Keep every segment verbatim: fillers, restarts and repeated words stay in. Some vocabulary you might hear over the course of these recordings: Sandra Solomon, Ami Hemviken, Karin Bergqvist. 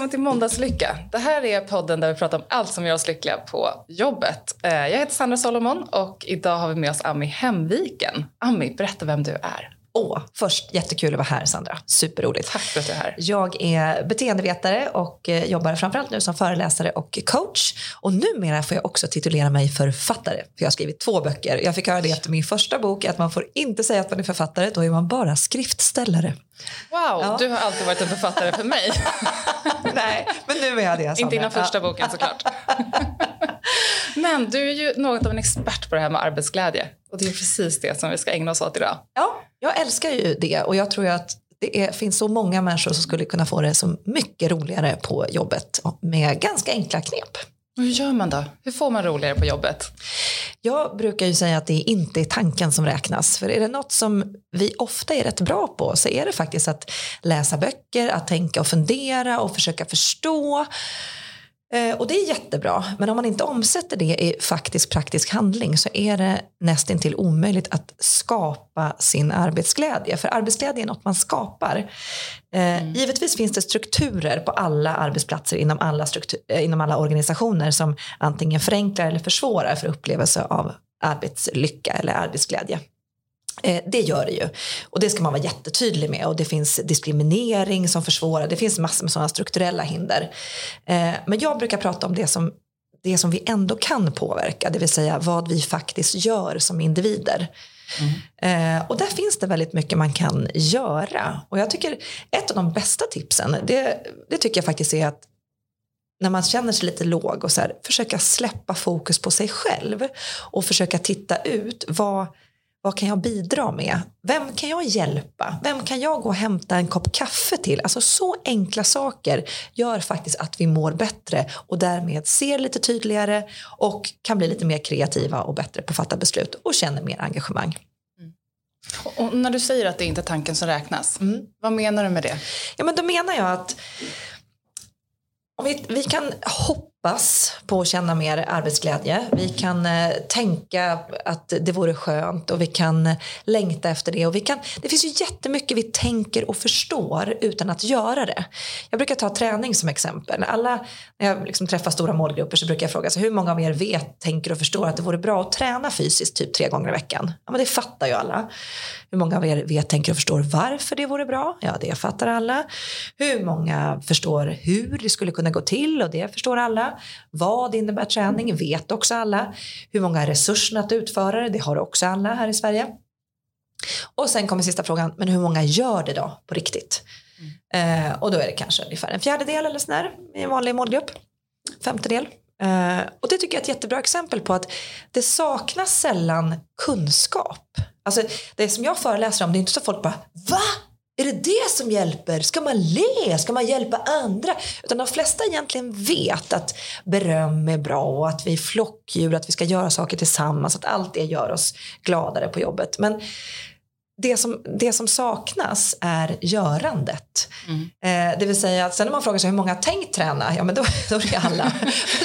välkommen till Måndagslycka. Det här är podden där vi pratar om allt som gör oss lyckliga på jobbet. Jag heter Sandra Solomon och idag har vi med oss Ami Hemviken. Ami, berätta vem du är. Åh, oh, först jättekul att vara här, Sandra. Superroligt. Tack för att du är här. Jag är beteendevetare och jobbar framförallt nu som föreläsare och coach. Och numera får jag också titulera mig författare. För jag har skrivit två böcker. Jag fick höra det efter min första bok att man får inte säga att man är författare. Då är man bara skriftställare. Wow, ja. Du har alltid varit en författare för mig. Nej, men nu är jag det, Sandra. Inte innan första boken såklart. Men du är ju något av en expert på det här med arbetsglädje. Och det är precis det som vi ska ägna oss åt idag. Ja, jag älskar ju det. Och jag tror ju att det är, finns så många människor som skulle kunna få det som mycket roligare på jobbet. Med ganska enkla knep. Hur gör man då? Hur får man roligare på jobbet? Jag brukar ju säga att det inte är tanken som räknas. För är det något som vi ofta är rätt bra på så är det faktiskt att läsa böcker, att tänka och fundera och försöka förstå. Och det är jättebra, men om man inte omsätter det i faktisk praktisk handling så är det nästintill omöjligt att skapa sin arbetsglädje. För arbetsglädje är något man skapar. Mm. Givetvis finns det strukturer på alla arbetsplatser inom alla, struktur- inom alla organisationer som antingen förenklar eller försvårar för upplevelse av arbetslycka eller arbetsglädje. Det gör det ju. Och det ska man vara jättetydlig med. Och det finns diskriminering som försvårar. Det finns massor med sådana strukturella hinder. Men jag brukar prata om det som, det som vi ändå kan påverka. Det vill säga vad vi faktiskt gör som individer. Mm. Och där finns det väldigt mycket man kan göra. Och jag tycker ett av de bästa tipsen, det, det tycker jag faktiskt är att när man känner sig lite låg och så här, försöka släppa fokus på sig själv. Och försöka titta ut vad... Vad kan jag bidra med? Vem kan jag hjälpa? Vem kan jag gå och hämta en kopp kaffe till? Alltså så enkla saker gör faktiskt att vi mår bättre och därmed ser lite tydligare och kan bli lite mer kreativa och bättre på att fatta beslut och känner mer engagemang. Mm. Och när du säger att det inte är tanken som räknas, mm. vad menar du med det? Ja, men då menar jag att vi, vi kan hoppa på att känna mer arbetsglädje. Vi kan eh, tänka att det vore skönt och vi kan eh, längta efter det. Och vi kan, det finns ju jättemycket vi tänker och förstår utan att göra det. Jag brukar ta träning som exempel. Alla, när jag liksom träffar stora målgrupper så brukar jag fråga så hur många av er vet, tänker och förstår att det vore bra att träna fysiskt typ tre gånger i veckan? Ja, men det fattar ju alla. Hur många av er vet, tänker och förstår varför det vore bra? Ja, det fattar alla. Hur många förstår hur det skulle kunna gå till? Och det förstår alla. Vad innebär träning vet också alla. Hur många resurser att utföra det, det har också alla här i Sverige. Och sen kommer sista frågan, men hur många gör det då på riktigt? Mm. Eh, och då är det kanske ungefär en fjärdedel eller sådär i en vanlig målgrupp. Femtedel. Eh, och det tycker jag är ett jättebra exempel på att det saknas sällan kunskap. Alltså det som jag föreläser om, det är inte så folk bara, va? Är det det som hjälper? Ska man le? Ska man hjälpa andra? Utan de flesta egentligen vet att beröm är bra, att vi är flockdjur, att vi ska göra saker tillsammans, att allt det gör oss gladare på jobbet. Men det som, det som saknas är görandet. Mm. Eh, det vill säga att sen när man frågar sig hur många tänkt träna, ja men då, då är det alla.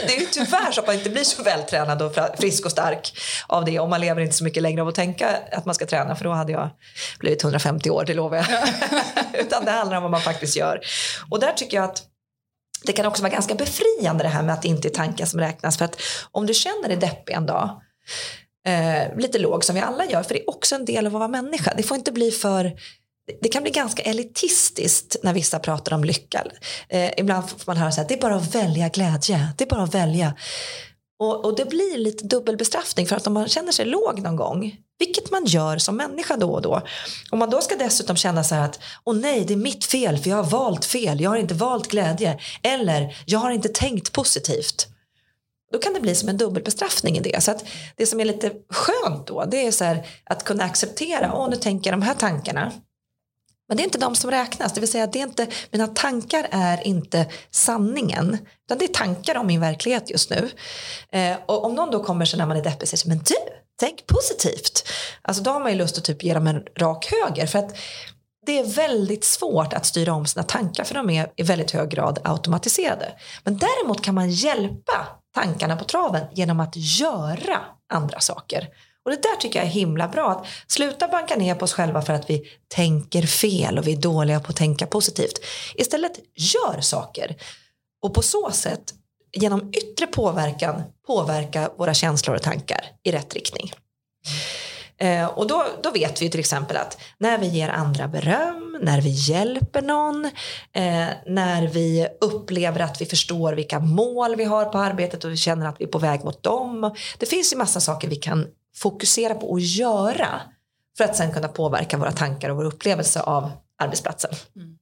Det är ju tyvärr så att man inte blir så vältränad och frisk och stark av det. Och man lever inte så mycket längre av att tänka att man ska träna, för då hade jag blivit hundrafemtio år, det lovar jag. Utan det handlar om vad man faktiskt gör. Och där tycker jag att det kan också vara ganska befriande det här med att det inte är tanken som räknas. För att om du känner dig deppig en dag... Eh, lite låg som vi alla gör, för det är också en del av att vara människa. Det får inte bli för, det kan bli ganska elitistiskt när vissa pratar om lycka. Eh, ibland får man höra så här, det är bara att välja glädje, det är bara att välja. Och, och det blir lite dubbelbestraffning, för att om man känner sig låg någon gång, vilket man gör som människa då och då. Om man då ska dessutom känna så här att, åh nej, det är mitt fel för jag har valt fel, jag har inte valt glädje, eller jag har inte tänkt positivt. Då kan det bli som en dubbelbestraffning i det. Så att det som är lite skönt då, det är så här att kunna acceptera, åh nu tänker jag de här tankarna. Men det är inte de som räknas. Det vill säga, det är inte, mina tankar är inte sanningen. Utan det är tankar om min verklighet just nu. Eh, och om någon då kommer så när man är deppig så, men du, tänk positivt. Alltså då har man ju lust att typ ge dem en rak höger. För att det är väldigt svårt att styra om sina tankar. För de är i väldigt hög grad automatiserade. Men däremot kan man hjälpa tankarna på traven genom att göra andra saker. Och det där tycker jag är himla bra. Att sluta banka ner på oss själva för att vi tänker fel och vi är dåliga på att tänka positivt. Istället gör saker. Och på så sätt, genom yttre påverkan, påverka våra känslor och tankar i rätt riktning. Eh, och då, då vet vi till exempel att när vi ger andra beröm, när vi hjälper någon, eh, när vi upplever att vi förstår vilka mål vi har på arbetet och vi känner att vi är på väg mot dem. Det finns ju massa saker vi kan fokusera på och göra för att sen kunna påverka våra tankar och vår upplevelse av arbetsplatsen. Mm.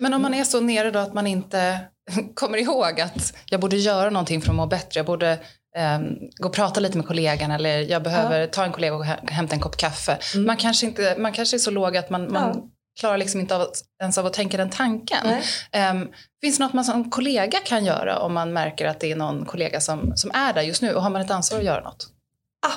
Men om man är så nere då att man inte kommer ihåg att jag borde göra någonting för att må bättre. Jag borde eh, gå och prata lite med kollegan, eller jag behöver ja. ta en kollega och hämta en kopp kaffe. Mm. Man, kanske inte, man kanske är så låg att man, ja. man klarar liksom inte av att, ens av att tänka den tanken. Eh, finns det något man som kollega kan göra om man märker att det är någon kollega som, som är där just nu? Och har man ett ansvar att göra något?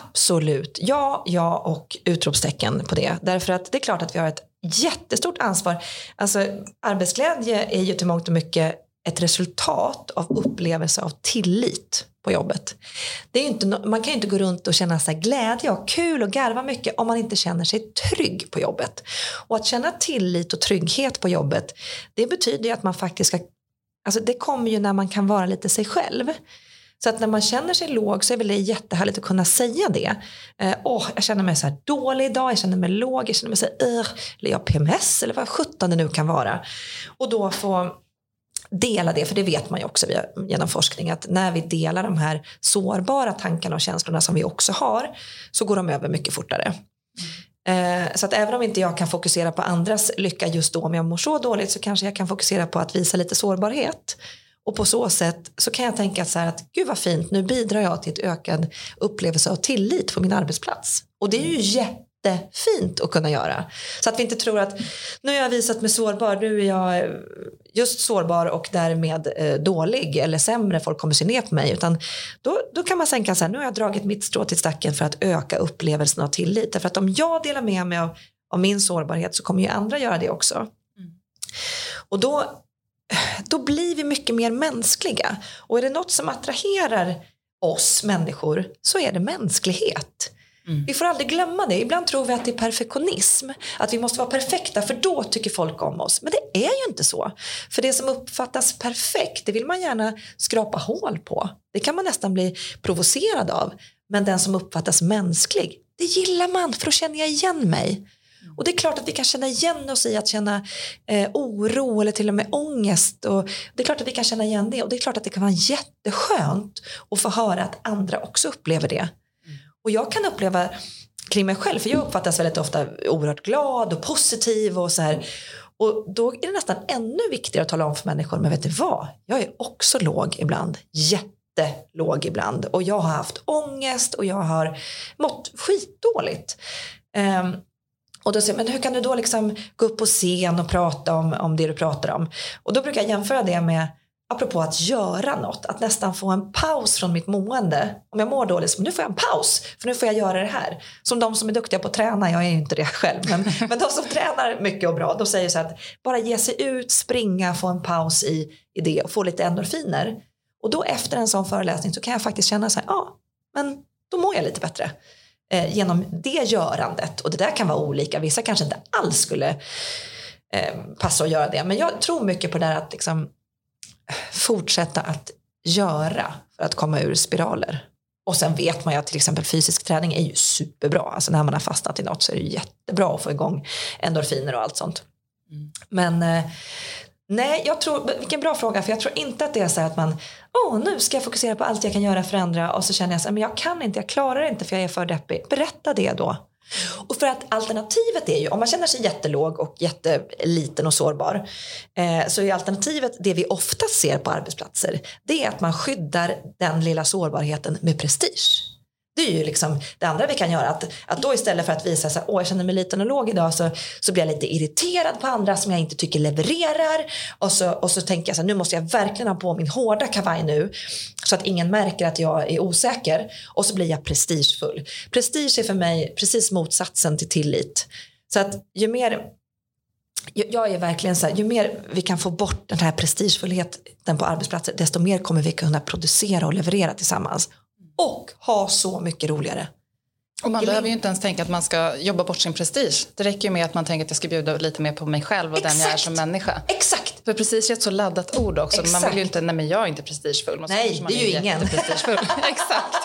Absolut. Ja, ja och utropstecken på det. Därför att det är klart att vi har ett jättestort ansvar. Alltså arbetsglädje är ju till mångt och mycket ett resultat av upplevelse av tillit på jobbet. Det är inte, man kan ju inte gå runt och känna sig glädje och kul och garva mycket om man inte känner sig trygg på jobbet. Och att känna tillit och trygghet på jobbet, det betyder ju att man faktiskt ska, alltså det kommer ju när man kan vara lite sig själv. Så att när man känner sig låg så är väl det jättehärligt att kunna säga det. Eh, åh, jag känner mig så här dålig idag, jag känner mig låg, jag känner mig så här, uh, eller jag har P M S eller vad sjutton det nu kan vara. Och då få dela det, för det vet man ju också via, genom forskning, att när vi delar de här sårbara tankarna och känslorna som vi också har så går de över mycket fortare. Mm. Eh, så att även om inte jag kan fokusera på andras lycka just då, om jag mår så dåligt, så kanske jag kan fokusera på att visa lite sårbarhet. Och på så sätt så kan jag tänka så här att gud vad fint, nu bidrar jag till ett ökad upplevelse av tillit på min arbetsplats. Och det är ju jättefint att kunna göra. Så att vi inte tror att nu har jag visat mig sårbar, nu är jag just sårbar och därmed dålig eller sämre, folk kommer se ner på mig. Utan då, då kan man tänka så här, nu har jag dragit mitt strå till stacken för att öka upplevelsen av tillit. Därför att om jag delar med mig av, av min sårbarhet så kommer ju andra göra det också. Mm. Och då... Då blir vi mycket mer mänskliga. Och är det något som attraherar oss människor så är det mänsklighet. Mm. Vi får aldrig glömma det. Ibland tror vi att det är perfektionism. Att vi måste vara perfekta för då tycker folk om oss. Men det är ju inte så. För det som uppfattas perfekt, det vill man gärna skrapa hål på. Det kan man nästan bli provocerad av. Men den som uppfattas mänsklig, det gillar man, för då känner jag igen mig. Och det är klart att vi kan känna igen oss i att känna eh, oro eller till och med ångest. Och det är klart att vi kan känna igen det. Och det är klart att det kan vara jätteskönt att få höra att andra också upplever det. Mm. Och jag kan uppleva kring mig själv, för jag uppfattas väldigt ofta oerhört glad och positiv och så här. Och då är det nästan ännu viktigare att tala om för människor, men vet du vad? Jag är också låg ibland, jättelåg ibland. Och jag har haft ångest och jag har mått skitdåligt. Um, Och då säger jag, men hur kan du då liksom gå upp på scen och prata om, om det du pratar om? Och då brukar jag jämföra det med, apropå att göra något, att nästan få en paus från mitt mående. Om jag mår dåligt, så nu får jag en paus, för nu får jag göra det här. Som de som är duktiga på att träna, jag är ju inte det själv, men, men de som tränar mycket och bra, de säger så att bara ge sig ut, springa, få en paus i, i det och få lite endorfiner. Och då efter en sån föreläsning så kan jag faktiskt känna så här, ja, men då mår jag lite bättre. Eh, genom det görandet. Och det där kan vara olika. Vissa kanske inte alls skulle eh, passa att göra det. Men jag tror mycket på det där att liksom fortsätta att göra för att komma ur spiraler. Och sen vet man ju att till exempel fysisk träning är ju superbra. Alltså när man har fastnat i något så är det jättebra att få igång endorfiner och allt sånt. Mm. Men... Eh, Nej, jag tror, vilken bra fråga, för jag tror inte att det är så här att man, åh oh, nu ska jag fokusera på allt jag kan göra för andra och så känner jag så här, men jag kan inte, jag klarar det inte för jag är för deppig. Berätta det då. Och för att alternativet är ju, om man känner sig jättelåg och jätteliten och sårbar, eh, så är alternativet, det vi ofta ser på arbetsplatser, det är att man skyddar den lilla sårbarheten med prestige. Det är ju liksom det andra vi kan göra. Att, att då istället för att visa så här, åh jag känner mig liten och låg idag, så, så blir jag lite irriterad på andra som jag inte tycker levererar. Och så, och så tänker jag så här, nu måste jag verkligen ha på min hårda kavaj nu. Så att ingen märker att jag är osäker. Och så blir jag prestigefull. Prestige är för mig precis motsatsen till tillit. Så att ju mer... Jag är verkligen så här, ju mer vi kan få bort den här prestigefullheten på arbetsplatser, desto mer kommer vi kunna producera och leverera tillsammans. Och ha så mycket roligare. Och man behöver ju inte ens tänka att man ska jobba bort sin prestige. Det räcker ju med att man tänker att jag ska bjuda lite mer på mig själv och Exakt. Den jag är som människa. Exakt. För precis är ett så laddat ord också. Exakt. Man vill ju inte, nej men jag är inte prestigefull. Man nej, det man är ju ingen. Exakt.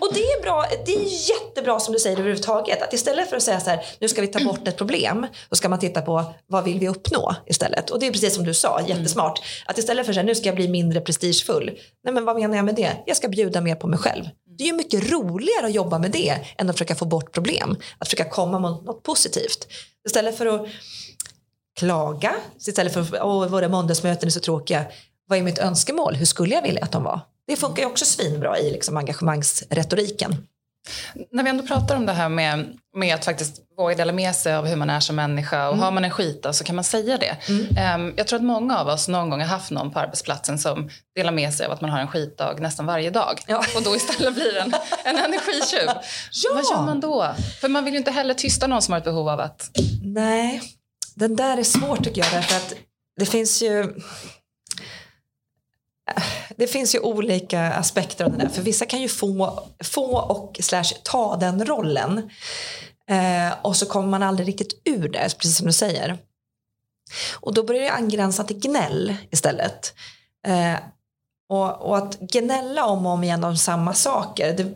Och det är bra, det är jättebra som du säger överhuvudtaget. Att istället för att säga så här, nu ska vi ta bort ett problem. Då ska man titta på, vad vill vi uppnå istället? Och det är precis som du sa, jättesmart. Att istället för att säga, nu ska jag bli mindre prestigefull. Nej men vad menar jag med det? Jag ska bjuda mer på mig själv. Det är ju mycket roligare att jobba med det än att försöka få bort problem. Att försöka komma mot något positivt. Istället för att klaga, istället för att åh, våra måndagsmöten är så tråkiga. Vad är mitt önskemål? Hur skulle jag vilja att de var? Det funkar ju också svinbra i liksom, engagemangsretoriken. När vi ändå pratar om det här med, med att faktiskt våga dela med sig av hur man är som människa och mm. har man en skita så kan man säga det. Mm. Um, jag tror att många av oss någon gång har haft någon på arbetsplatsen som delar med sig av att man har en skitdag nästan varje dag. Ja. Och då istället blir det en, en energitjuv. Ja. Vad gör man då? För man vill ju inte heller tysta någon som har ett behov av att... Nej, den där är svårt tycker jag därför att det finns ju... Det finns ju olika aspekter av det där. För vissa kan ju få, få och slash ta den rollen. Eh, och så kommer man aldrig riktigt ur det, precis som du säger. Och då börjar det angränsa till gnäll istället. Eh, och, och att gnälla om och om igen om samma saker. Det,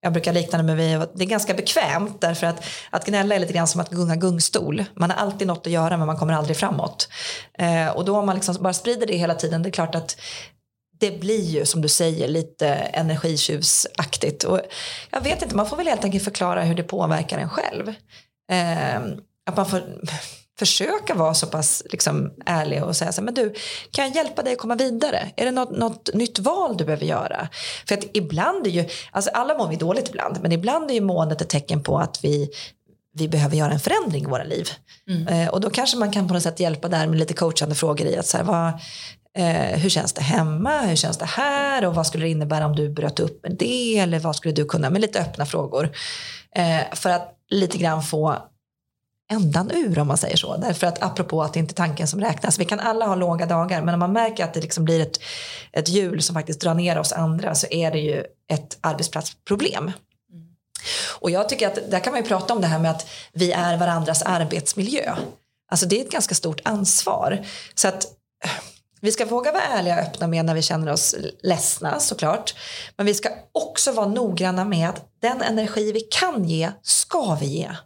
jag brukar likna det med, det är ganska bekvämt. Därför att, att gnälla är lite grann som att gunga gungstol. Man har alltid något att göra men man kommer aldrig framåt. Eh, och då om man liksom bara sprider det hela tiden, det är klart att det blir ju, som du säger, lite energitjuvsaktigt. Och jag vet inte, man får väl helt enkelt förklara hur det påverkar en själv. Eh, att man får försöka vara så pass liksom, ärlig och säga så här, men du, kan jag hjälpa dig att komma vidare? Är det något, något nytt val du behöver göra? För att ibland är ju, alltså alla mår vi dåligt ibland, men ibland är ju måendet ett tecken på att vi... vi behöver göra en förändring i våra liv. Mm. Eh, och då kanske man kan på något sätt hjälpa där med lite coachande frågor i att så här, vad, eh, hur känns det hemma? Hur känns det här? Och vad skulle det innebära om du bröt upp med det? Eller vad skulle du kunna med lite öppna frågor? Eh, för att lite grann få ändan ur om man säger så. Därför att apropå att det inte är tanken som räknas. Vi kan alla ha låga dagar men om man märker att det liksom blir ett, ett hjul som faktiskt drar ner oss andra så är det ju ett arbetsplatsproblem. Och jag tycker att där kan man ju prata om det här med att vi är varandras arbetsmiljö. Alltså det är ett ganska stort ansvar. Så att vi ska våga vara ärliga och öppna med när vi känner oss ledsna såklart. Men vi ska också vara noggranna med att den energi vi kan ge ska vi ge. Mm.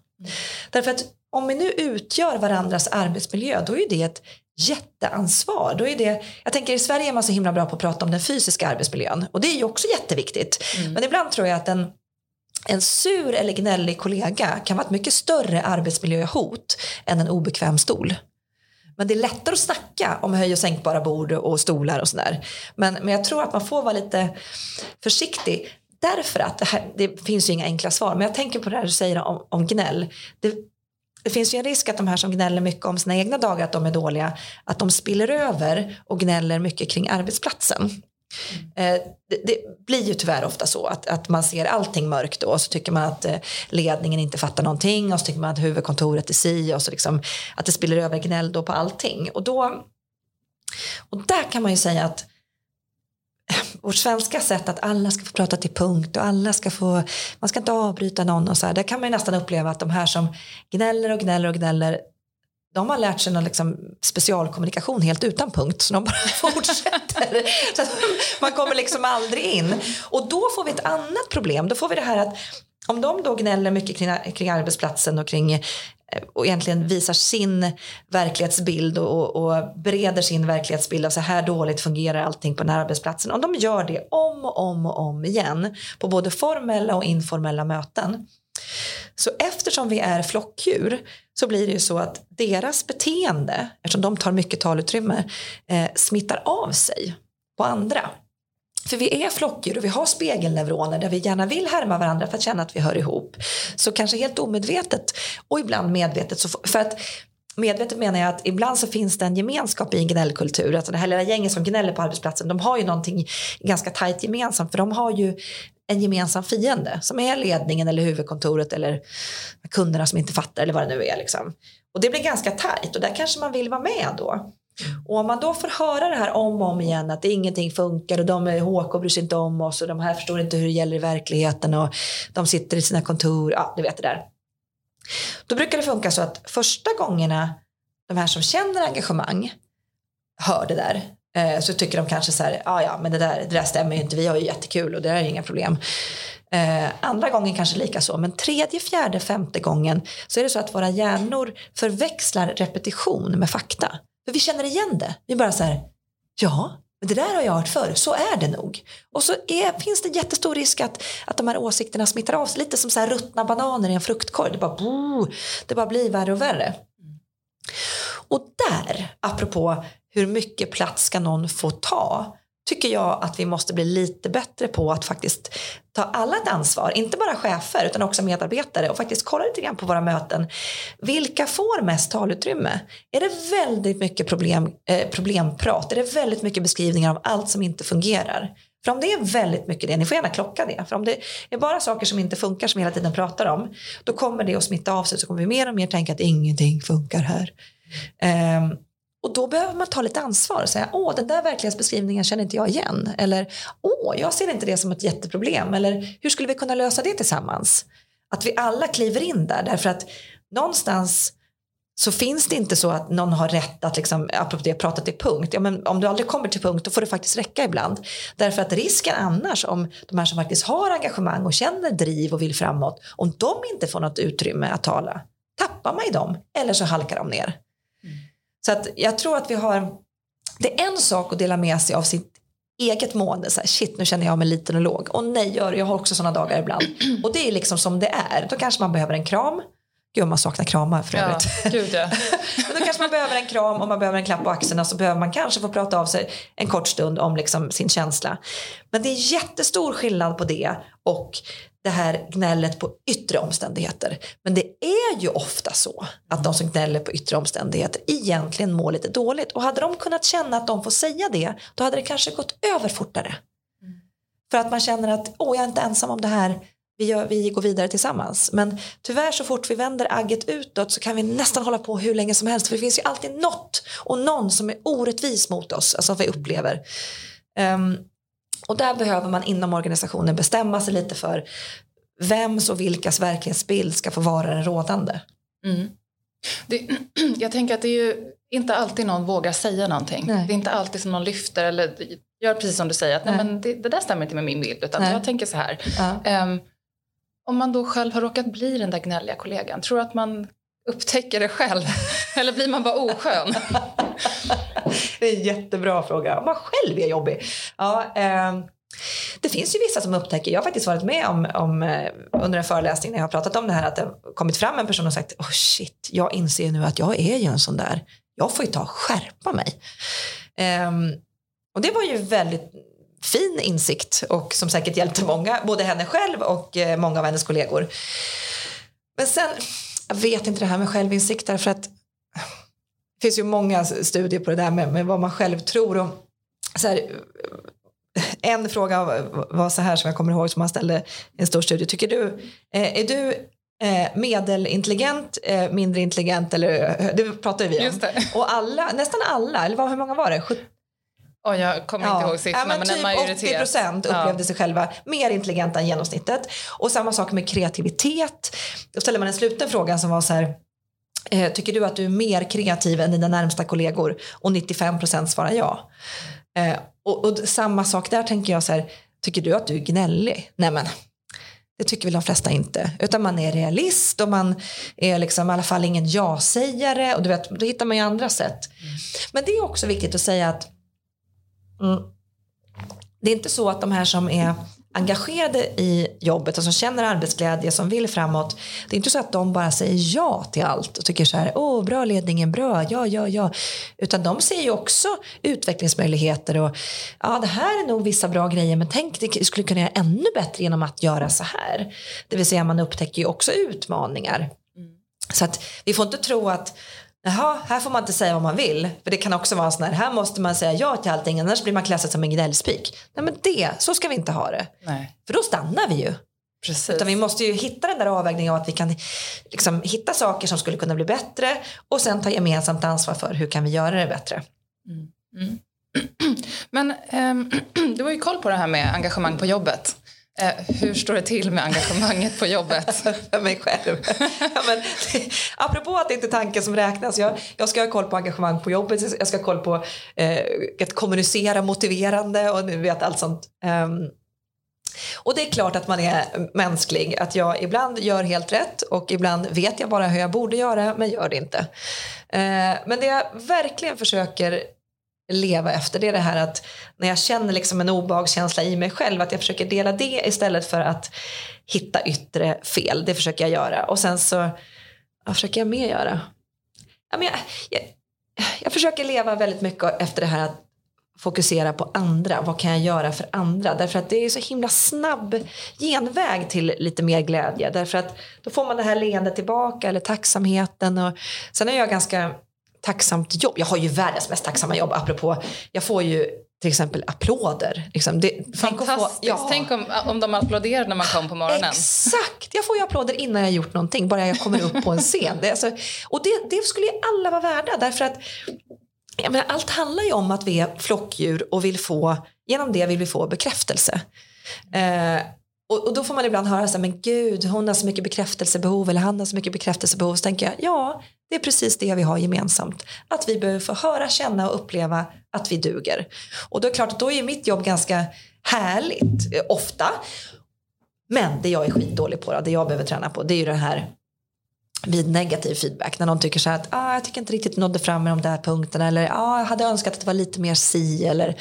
Därför att om vi nu utgör varandras arbetsmiljö då är det ett jätteansvar. Då är det, jag tänker i Sverige är man så himla bra på att prata om den fysiska arbetsmiljön. Och det är ju också jätteviktigt. Mm. Men ibland tror jag att den... En sur eller gnällig kollega kan vara ett mycket större arbetsmiljöhot än en obekväm stol. Men det är lättare att snacka om höj- och sänkbara bord och stolar och sådär. Men, men jag tror att man får vara lite försiktig. Därför att det, här, det finns ju inga enkla svar. Men jag tänker på det här du säger om, om gnäll. Det, det finns ju en risk att de här som gnäller mycket om sina egna dagar, att de är dåliga. Att de spiller över och gnäller mycket kring arbetsplatsen. Mm. Det, det blir ju tyvärr ofta så att, att man ser allting mörkt då, och så tycker man att ledningen inte fattar någonting och så tycker man att huvudkontoret är si och så liksom att det spiller över gnäll då på allting och då och där kan man ju säga att vårt svenska sätt att alla ska få prata till punkt och alla ska få, man ska inte avbryta någon och så här, där kan man ju nästan uppleva att de här som gnäller och gnäller och gnäller, de har lärt sig någon liksom specialkommunikation helt utan punkt. Så de bara fortsätter. Så man kommer liksom aldrig in. Och då får vi ett annat problem. Då får vi det här att om de då gnäller mycket kring, kring arbetsplatsen och, kring, och egentligen visar sin verklighetsbild och, och bereder sin verklighetsbild av så här dåligt fungerar allting på den här arbetsplatsen. Om de gör det om och om och om igen på både formella och informella möten. Så eftersom vi är flockdjur så blir det ju så att deras beteende, eftersom de tar mycket talutrymme, eh, smittar av sig på andra. För vi är flockdjur och vi har spegelneuroner där vi gärna vill härma varandra för att känna att vi hör ihop. Så kanske helt omedvetet och ibland medvetet. Så för att medvetet menar jag att ibland så finns det en gemenskap i en gnällkultur. Alltså det här lilla gängen som gnäller på arbetsplatsen, de har ju någonting ganska tajt gemensamt för de har ju en gemensam fiende som är ledningen eller huvudkontoret eller kunderna som inte fattar eller vad det nu är liksom. Och det blir ganska tajt och där kanske man vill vara med då. Och om man då får höra det här om och om igen att ingenting funkar och de är håk och bryr sig inte om oss och de här förstår inte hur det gäller i verkligheten och de sitter i sina kontor, ja du vet det där. Då brukar det funka så att första gångerna de här som känner engagemang, hör det där, eh, så tycker de kanske så här, ah, ja, men det där, det där stämmer ju inte, vi har ju jättekul och det är inga problem. Eh, andra gången kanske lika så, men tredje, fjärde, femte gången så är det så att våra hjärnor förväxlar repetition med fakta. För vi känner igen det, vi bara så här, ja, men det där har jag hört förr, så är det nog. Och så är, finns det jättestor risk att, att de här åsikterna smittar av sig. Lite som så här ruttna bananer i en fruktkorg. Det bara, bo, det bara blir värre och värre. Och där, apropå hur mycket plats ska någon få ta, tycker jag att vi måste bli lite bättre på att faktiskt ta alla ett ansvar. Inte bara chefer utan också medarbetare. Och faktiskt kolla lite grann på våra möten. Vilka får mest talutrymme? Är det väldigt mycket problem, eh, problemprat? Är det väldigt mycket beskrivningar av allt som inte fungerar? För om det är väldigt mycket det, ni får gärna klocka det. För om det är bara saker som inte funkar som vi hela tiden pratar om, då kommer det att smitta av sig. Så kommer vi mer och mer tänka att ingenting funkar här. Ehm. Och då behöver man ta lite ansvar och säga, åh, den där verklighetsbeskrivningen känner inte jag igen. Eller, åh, jag ser inte det som ett jätteproblem. Eller, hur skulle vi kunna lösa det tillsammans? Att vi alla kliver in där. Därför att någonstans så finns det inte så att någon har rätt att liksom, apropå det, prata till punkt. Ja, men om du aldrig kommer till punkt, då får det faktiskt räcka ibland. Därför att risken annars, om de här som faktiskt har engagemang och känner driv och vill framåt, om de inte får något utrymme att tala, tappar man i dem. Eller så halkar de ner. Så att jag tror att vi har, det är en sak att dela med sig av sitt eget mående. Så här, shit, nu känner jag mig liten och låg. Och nej, jag har också sådana dagar ibland. Och det är liksom som det är. Då kanske man behöver en kram. Gud, man saknar kramar för övrigt. Ja, gud ja. Men då kanske man behöver en kram och man behöver en klapp på axeln. Så behöver man kanske få prata av sig en kort stund om liksom sin känsla. Men det är jättestor skillnad på det och det här gnället på yttre omständigheter. Men det är ju ofta så att de som gnäller på yttre omständigheter egentligen mår lite dåligt. Och hade de kunnat känna att de får säga det, då hade det kanske gått över fortare. Mm. För att man känner att, åh, jag är inte ensam om det här. Vi, gör, vi går vidare tillsammans. Men tyvärr så fort vi vänder agget utåt så kan vi nästan hålla på hur länge som helst. För det finns ju alltid något och någon som är orättvis mot oss. Alltså vad vi upplever. Um, Och där behöver man inom organisationen bestämma sig lite för vems och vilkas verklighetsbild ska få vara den rådande. Mm. Det, jag tänker att det är ju inte alltid någon vågar säga någonting. Nej. Det är inte alltid som någon lyfter eller gör precis som du säger. Att, nej. Nej, men det, det där stämmer inte med min bild utan jag tänker så här. Ja. Um, om man då själv har råkat bli den där gnälliga kollegan, tror att man upptäcker det själv? Eller blir man bara oskön? Det är en jättebra fråga. Om man själv är jobbig. Ja, eh, det finns ju vissa som upptäcker. Jag har faktiskt varit med om, om under en föreläsning när jag har pratat om det här, att det kommit fram en person och sagt, åh oh shit, jag inser nu att jag är ju en sån där. Jag får ju ta och skärpa mig. Eh, och det var ju väldigt fin insikt och som säkert hjälpte många, både henne själv och många av hennes kollegor. Men sen, jag vet inte det här med självinsikt därför att det finns ju många studier på det där med, med vad man själv tror. Och så här, en fråga var så här som jag kommer ihåg som man ställde i en stor studie. Tycker du, eh, är du eh, medelintelligent, eh, mindre intelligent? Eller, det pratar vi om. Just det. Och alla, nästan alla, eller hur många var det? Sjut- Oh, jag kommer ja. inte ihåg siffrorna, ja, men, men typ en majoritet. åttio procent upplevde ja. sig själva mer intelligenta än genomsnittet. Och samma sak med kreativitet. Då ställer man en sluten fråga som var så här, eh, tycker du att du är mer kreativ än dina närmsta kollegor? Och nittiofem procent svarar ja. Eh, och, och samma sak där tänker jag så här, tycker du att du är gnällig? Nej men, det tycker väl de flesta inte. Utan man är realist och man är liksom i alla fall ingen ja-sägare. Och du vet, då hittar man ju andra sätt. Mm. Men det är också viktigt att säga att Mm. det är inte så att de här som är engagerade i jobbet och som känner arbetsglädje, som vill framåt, det är inte så att de bara säger ja till allt och tycker så här, åh, bra ledningen, bra, ja, ja, ja, utan de ser ju också utvecklingsmöjligheter och ja, det här är nog vissa bra grejer, men tänk, det skulle kunna göra ännu bättre genom att göra så här. Det vill säga, man upptäcker ju också utmaningar. Mm. Så att vi får inte tro att jaha, här får man inte säga vad man vill. För det kan också vara en sån här, här måste man säga ja till allting, annars blir man klassad som en gnällspik. Nej men det, så ska vi inte ha det. Nej. För då stannar vi ju. Precis. Utan vi måste ju hitta den där avvägningen av att vi kan liksom hitta saker som skulle kunna bli bättre. Och sen ta gemensamt ansvar för hur kan vi göra det bättre. Mm. Mm. Men ähm, du har ju koll på det här med engagemang på jobbet. Eh, hur står det till med engagemanget på jobbet? För mig själv. Ja, men, apropå att det inte är tanken som räknas. Jag, jag ska ha koll på engagemang på jobbet. Jag ska ha koll på eh, att kommunicera motiverande och nu vet allt sånt. Um, och det är klart att man är mänsklig. Att jag ibland gör helt rätt och ibland vet jag bara hur jag borde göra men gör det inte. Eh, men det jag verkligen försöker leva efter det är det här att när jag känner liksom en obehagskänsla i mig själv att jag försöker dela det istället för att hitta yttre fel. Det försöker jag göra. Och sen så ja, försöker jag mer göra. Ja, men jag, jag, jag försöker leva väldigt mycket efter det här att fokusera på andra. Vad kan jag göra för andra? Därför att det är så himla snabb genväg till lite mer glädje. Därför att då får man det här leendet tillbaka eller tacksamheten. Och sen är jag ganska tacksamt jobb. Jag har ju världens mest tacksamma jobb. Apropå, jag får ju till exempel applåder. Liksom. Det, fantastiskt. Få, ja. Tänk om, om de applåderar när man kom på morgonen. Exakt. Jag får ju applåder innan jag gjort någonting. Bara jag kommer upp på en scen. Det, alltså, och det, det skulle ju alla vara värda. Därför att jag menar, allt handlar ju om att vi är flockdjur och vill få, genom det vill vi få bekräftelse. Eh, och, och då får man ibland höra så här, men gud, hon har så mycket bekräftelsebehov eller han har så mycket bekräftelsebehov. Så tänker jag, ja, det är precis det vi har gemensamt. Att vi behöver få höra, känna och uppleva att vi duger. Och då är det klart att då är mitt jobb ganska härligt, eh, ofta. Men det jag är skitdålig på, det jag behöver träna på, det är ju den här vid negativ feedback. När någon tycker så här att ah, jag tycker inte riktigt nådde fram med de där punkterna. Eller ah, jag hade önskat att det var lite mer si. Eller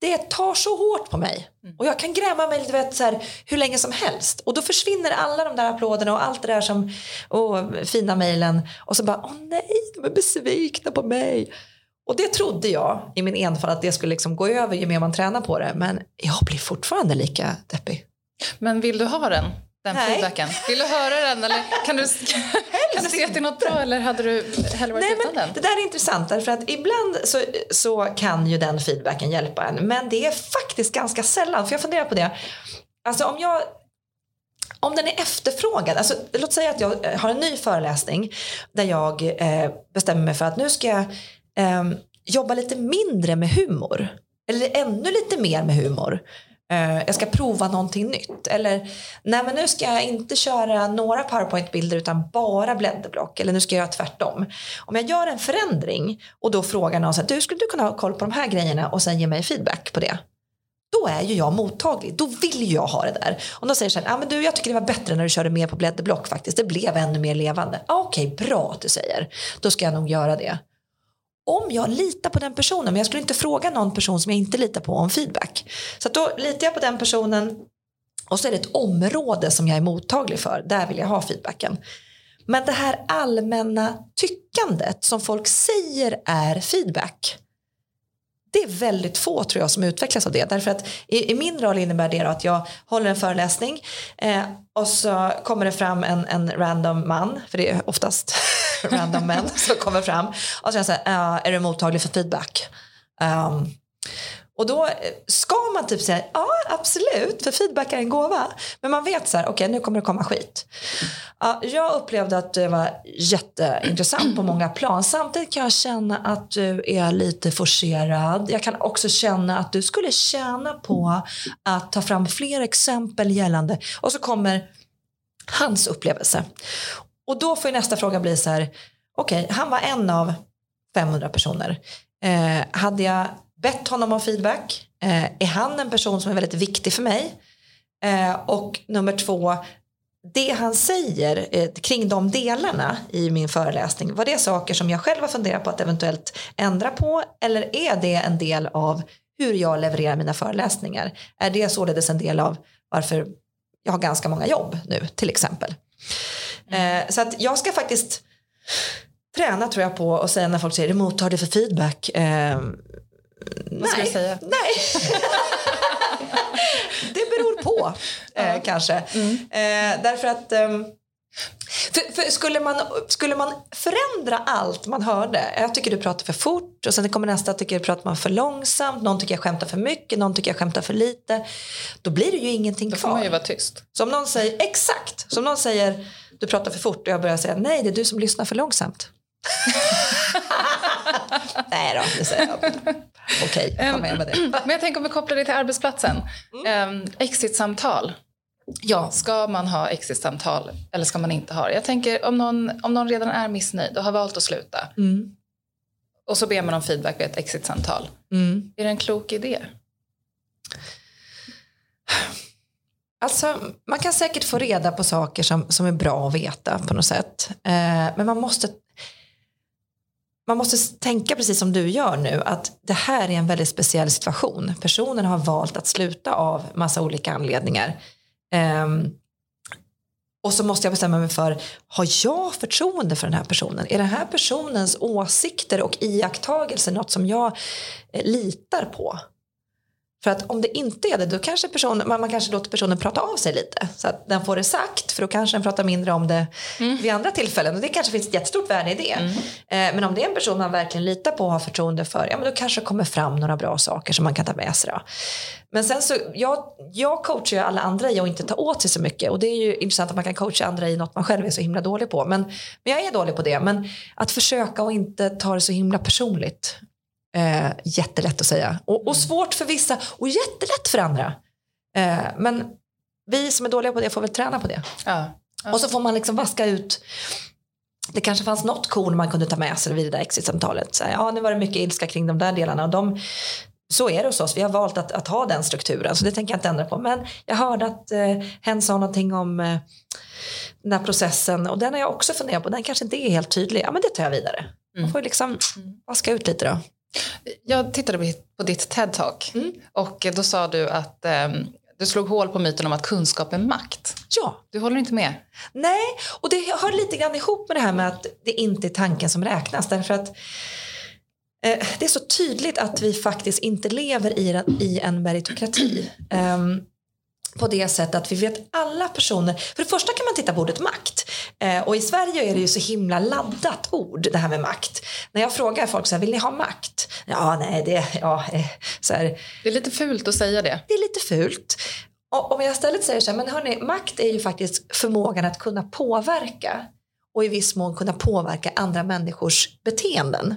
det tar så hårt på mig. Mm. Och jag kan gräma mig du vet, så här, hur länge som helst. Och då försvinner alla de där applåderna och allt det där som oh, fina mejlen. Och så bara, åh nej, de är besvikna på mig. Och det trodde jag i min enfald att det skulle liksom gå över ju mer man tränar på det. Men jag blir fortfarande lika deppig. Men vill du ha den? Den feedbacken. Vill du höra den eller kan du, kan du se att det är något bra eller hade du hellre varit Nej, utan men den? Det där är intressant därför att ibland så, så kan ju den feedbacken hjälpa en. Men det är faktiskt ganska sällan. För jag funderar på det. Alltså om jag... Om den är efterfrågad, alltså, låt säga att jag har en ny föreläsning där jag eh, bestämmer mig för att nu ska jag eh, jobba lite mindre med humor. Eller ännu lite mer med humor. Jag ska prova någonting nytt. Eller, nej men nu ska jag inte köra några PowerPoint-bilder utan bara blädderblock. Eller nu ska jag göra tvärtom. Om jag gör en förändring och då frågar någon så här, du skulle du kunna ha koll på de här grejerna och sen ge mig feedback på det? Då är ju jag mottaglig. Då vill jag ha det där. Och då säger så här, ah, men du, jag tycker det var bättre när du körde mer på blädderblock faktiskt. Det blev ännu mer levande. Ah, okej, bra att du säger. Då ska jag nog göra det. Om jag litar på den personen. Men jag skulle inte fråga någon person som jag inte litar på om feedback. Så att då litar jag på den personen. Och så är det ett område som jag är mottaglig för. Där vill jag ha feedbacken. Men det här allmänna tyckandet som folk säger är feedback. Det är väldigt få tror jag som utvecklas av det. Därför att i, i min roll innebär det att jag håller en föreläsning. Eh, och så kommer det fram en, en random man. För det är oftast... random män som kommer fram och så säger uh, är du mottaglig för feedback? Um, och då ska man typ säga ja, absolut, för feedback är en gåva. Men man vet så här, okej, okay, nu kommer det komma skit. Uh, jag upplevde att du var jätteintressant på många plan. Samtidigt kan jag känna att du är lite forcerad. Jag kan också känna att du skulle tjäna på att ta fram fler exempel gällande. Och så kommer hans upplevelse. Och då får nästa fråga bli så här, okej, okay, han var en av femhundra personer. Eh, hade jag bett honom om feedback? Eh, är han en person som är väldigt viktig för mig? Eh, och nummer två, det han säger eh, kring de delarna i min föreläsning. Var det saker som jag själv har funderat på att eventuellt ändra på? Eller är det en del av hur jag levererar mina föreläsningar? Är det således en del av varför jag har ganska många jobb nu till exempel? Mm. Så att jag ska faktiskt träna tror jag på och säga när folk säger du mottar det för feedback eh, vad nej, ska jag säga? Nej. Det beror på eh, ja. Kanske mm. eh, därför att eh, för, för skulle, man, skulle man förändra allt man hörde, jag tycker du pratar för fort och sen kommer nästa, jag tycker du pratar man för långsamt, någon tycker jag skämtar för mycket, någon tycker jag skämtar för lite, då blir det ju ingenting då kvar. Då får man ju vara tyst. Så om någon säger, exakt, som någon säger du pratar för fort och jag börjar säga nej, det är du som lyssnar för långsamt. Nej då, det säger jag. Okej, okay, kom med med det. Men jag tänker om vi kopplar det till arbetsplatsen. Mm. Exit-samtal. Ja, ska man ha exit-samtal eller ska man inte ha det? Jag tänker om någon, om någon redan är missnöjd och har valt att sluta. Mm. Och så ber man om feedback vid ett exit-samtal. Mm. Är det en klok idé? Alltså, man kan säkert få reda på saker som, som är bra att veta på något sätt. Eh, men man måste, man måste tänka precis som du gör nu. Att det här är en väldigt speciell situation. Personen har valt att sluta av massa olika anledningar. Eh, och så måste jag bestämma mig för, har jag förtroende för den här personen? Är den här personens åsikter och iakttagelser något som jag eh, litar på? För att om det inte är det, då kanske personen, man, man kanske låter personen prata av sig lite. Så att den får det sagt, för då kanske den pratar mindre om det mm. vid andra tillfällen. Och det kanske finns ett jättestort värde i det. Mm. Eh, men om det är en person man verkligen litar på och har förtroende för, ja men då kanske kommer fram några bra saker som man kan ta med sig då. Men sen så, jag, jag coachar ju alla andra i att inte ta åt sig så mycket. Och det är ju intressant att man kan coacha andra i något man själv är så himla dålig på. Men, men jag är dålig på det. Men att försöka och inte ta det så himla personligt. Eh, jättelätt att säga och, och svårt för vissa och jättelätt för andra, eh, men vi som är dåliga på det får väl träna på det. Ja, ja. Och så får man liksom vaska ut. Det kanske fanns något cool man kunde ta med sig vid det där exit-samtalet. Så, ja, nu var det mycket ilska kring de där delarna och de, så är det hos oss, vi har valt att, att ha den strukturen, så det tänker jag inte ändra på. Men jag hörde att eh, hen sa någonting om eh, den här processen, och den har jag också funderat på, den kanske inte är helt tydlig, ja men det tar jag vidare. Mm. Man får liksom vaska ut lite då. Jag tittade på ditt TED-talk mm. och då sa du att eh, du slog hål på myten om att kunskap är makt. Ja. Du håller inte med? Nej, och det hör lite grann ihop med det här med att det inte är tanken som räknas. Därför att eh, det är så tydligt att vi faktiskt inte lever i, i en meritokrati. Eh, på det sättet att vi vet alla personer. För det första kan man titta på ordet makt. Eh, och i Sverige är det ju så himla laddat ord, det här med makt. När jag frågar folk så här, vill ni ha makt? Ja, nej, det, ja, så här. Det är lite fult att säga det. Det är lite fult. Och om jag istället säger så här, men hörni, makt är ju faktiskt förmågan att kunna påverka. Och i viss mån kunna påverka andra människors beteenden.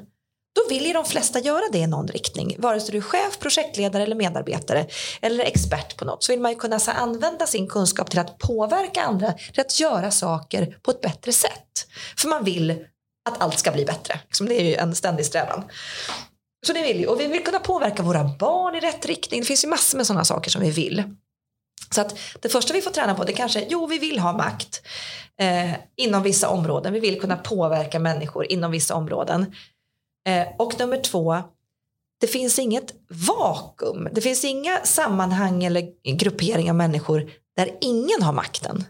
Då vill ju de flesta göra det i någon riktning. Vare sig du är chef, projektledare eller medarbetare eller expert på något, så vill man ju kunna så använda sin kunskap till att påverka andra, till att göra saker på ett bättre sätt. För man vill att allt ska bli bättre. Det är ju en ständig strävan. Så det vill ju. Och vi vill kunna påverka våra barn i rätt riktning. Det finns ju massor med sådana saker som vi vill. Så att det första vi får träna på, det kanske, jo vi vill ha makt eh, inom vissa områden. Vi vill kunna påverka människor inom vissa områden. Eh, och nummer två, det finns inget vakuum. Det finns inga sammanhang eller gruppering av människor där ingen har makten.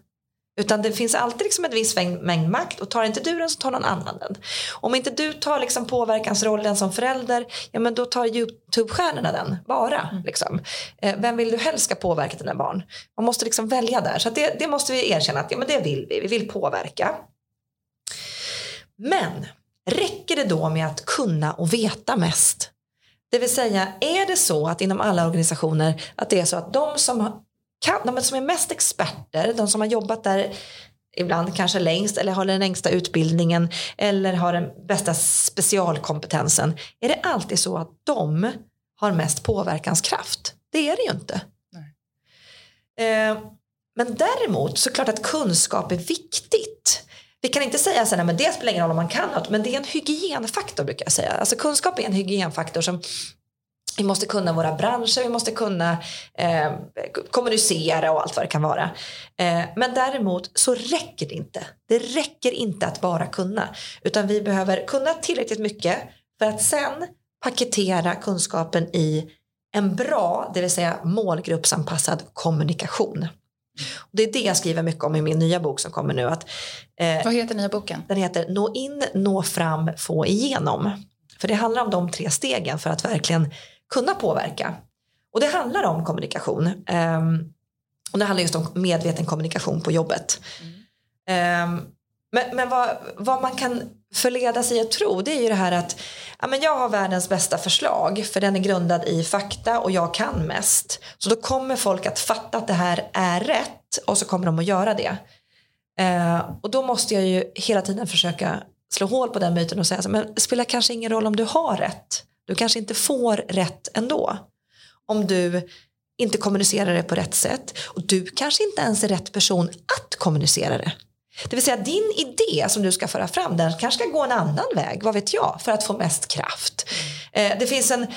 Utan det finns alltid liksom ett viss mängd makt, och tar inte du den så tar någon annan den. Om inte du tar liksom påverkansrollen som förälder, ja men då tar YouTube-stjärnorna den, bara. Mm. Liksom. Eh, vem vill du helst ska påverka dina barn? Man måste liksom välja där. Så att det, det måste vi erkänna att ja, men det vill vi, vi vill påverka. Men räcker det då med att kunna och veta mest? Det vill säga, är det så att inom alla organisationer att det är så att de som, kan, de som är mest experter, de som har jobbat där ibland kanske längst eller har den längsta utbildningen eller har den bästa specialkompetensen, är det alltid så att de har mest påverkanskraft? Det är det ju inte. Nej. Eh, men däremot så klart att kunskap är viktigt. Vi kan inte säga så här, men det spelar ingen roll om man kan något, men det är en hygienfaktor brukar jag säga. Alltså kunskap är en hygienfaktor som vi måste kunna våra branscher, vi måste kunna eh, kommunicera och allt vad det kan vara. Eh, men däremot så räcker det inte. Det räcker inte att bara kunna, utan vi behöver kunna tillräckligt mycket för att sen paketera kunskapen i en bra, det vill säga målgruppsanpassad kommunikation. Och det är det jag skriver mycket om i min nya bok som kommer nu. Att, eh, Vad heter nya boken? Den heter Nå in, nå fram, få igenom. För det handlar om de tre stegen för att verkligen kunna påverka. Och det handlar om kommunikation. Eh, och det handlar just om medveten kommunikation på jobbet. Mm. Eh, men men vad, vad man kan förleda sig att tro, det är ju det här att ja, men jag har världens bästa förslag, för den är grundad i fakta och jag kan mest. Så då kommer folk att fatta att det här är rätt, och så kommer de att göra det. Eh, och då måste jag ju hela tiden försöka slå hål på den myten och säga så, men det spelar kanske ingen roll om du har rätt. Du kanske inte får rätt ändå. Om du inte kommunicerar det på rätt sätt. Och du kanske inte ens är rätt person att kommunicera det. Det vill säga din idé som du ska föra fram, den kanske ska gå en annan väg, vad vet jag, för att få mest kraft. Eh, det finns en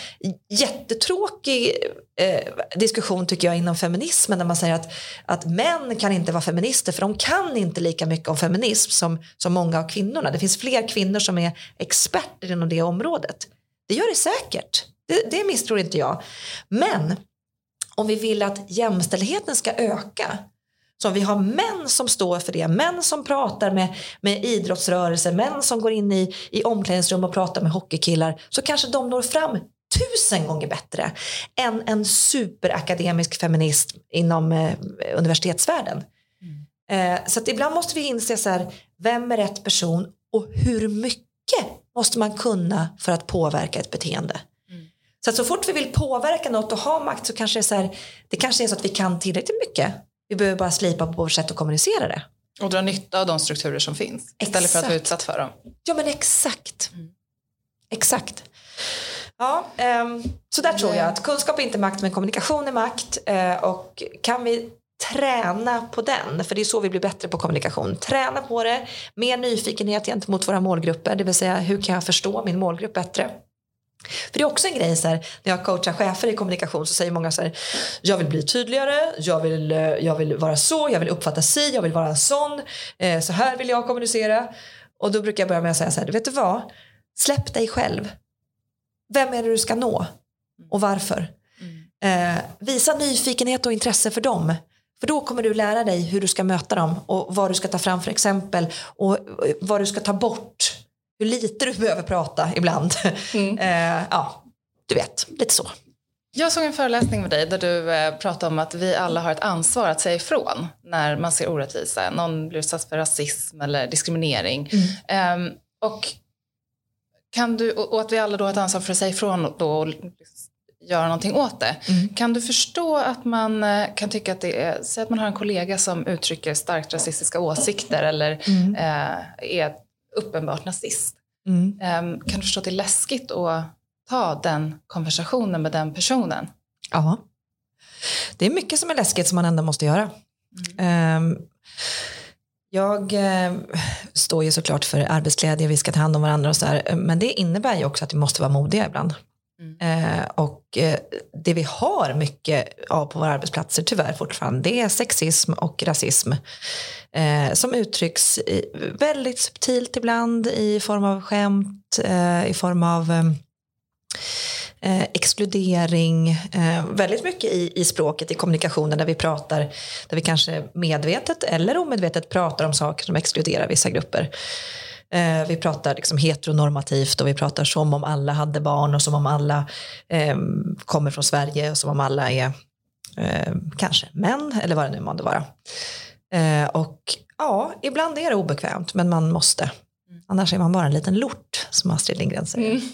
jättetråkig eh, diskussion tycker jag inom feminismen, där man säger att, att män kan inte vara feminister för de kan inte lika mycket om feminism som, som många av kvinnorna. Det finns fler kvinnor som är experter inom det området. Det gör det säkert, det, det misstror inte jag. Men om vi vill att jämställdheten ska öka, så vi har män som står för det, män som pratar med, med idrottsrörelser, män som går in i, i omklädningsrum och pratar med hockeykillar, så kanske de når fram tusen gånger bättre än en superakademisk feminist inom eh, universitetsvärlden. Mm. Eh, så att ibland måste vi inse så här, vem är rätt person och hur mycket måste man kunna för att påverka ett beteende. Mm. Så att så fort vi vill påverka något och ha makt, så kanske det är så här, det kanske är så att vi kan tillräckligt mycket. Vi behöver bara slipa på vårt sätt att kommunicera det. Och dra nytta av de strukturer som finns. Exakt. Istället för att vara utsatt för dem. Ja, men exakt. Mm. Exakt. Ja, um, så där mm. tror jag att kunskap är inte makt, men kommunikation är makt. Uh, och kan vi träna på den? För det är så vi blir bättre på kommunikation. Träna på det. Mer nyfikenhet gentemot våra målgrupper. Det vill säga, hur kan jag förstå min målgrupp bättre? För det är också en grej så här, när jag coachar chefer i kommunikation, så säger många så här: jag vill bli tydligare, jag vill, jag vill vara så, jag vill uppfatta sig, jag vill vara en sån, eh, så här vill jag kommunicera. Och då brukar jag börja med att säga så här: vet du vad, släpp dig själv. Vem är det du ska nå och varför? Eh, visa nyfikenhet och intresse för dem. För då kommer du lära dig hur du ska möta dem och vad du ska ta fram för exempel och vad du ska ta bort. Hur lite du behöver prata ibland. Mm. eh, ja, du vet, lite så. Jag såg en föreläsning med dig där du eh, pratade om att vi alla har ett ansvar att säga ifrån när man ser orättvisa. Någon blir utsatt för rasism eller diskriminering. Mm. Eh, och, kan du, och, och att vi alla då har ett ansvar för att säga ifrån och, då, och göra någonting åt det. Mm. Kan du förstå att man eh, kan tycka att det är... Säg att man har en kollega som uttrycker starkt rasistiska åsikter eller mm. eh, är... uppenbart nazist. Mm. Um, kan du förstå att det är läskigt att ta den konversationen med den personen? Ja. Det är mycket som är läskigt som man ändå måste göra. Mm. Um, jag uh, står ju såklart för arbetsglädje, vi ska ta hand om varandra och så här, men det innebär ju också att vi måste vara modiga ibland. Mm. Uh, och uh, det vi har mycket av på våra arbetsplatser tyvärr fortfarande, det är sexism och rasism uh, som uttrycks i, väldigt subtilt ibland i form av skämt, uh, i form av um, uh, exkludering, uh, väldigt mycket i, i språket, i kommunikationen, där vi pratar, där vi kanske medvetet eller omedvetet pratar om saker som exkluderar vissa grupper. Vi pratar liksom heteronormativt och vi pratar som om alla hade barn och som om alla eh, kommer från Sverige och som om alla är eh, kanske män eller vad det nu måste vara. Eh, och ja, ibland är det obekvämt, men man måste. Annars är man bara en liten lort, som Astrid Lindgren säger. Mm.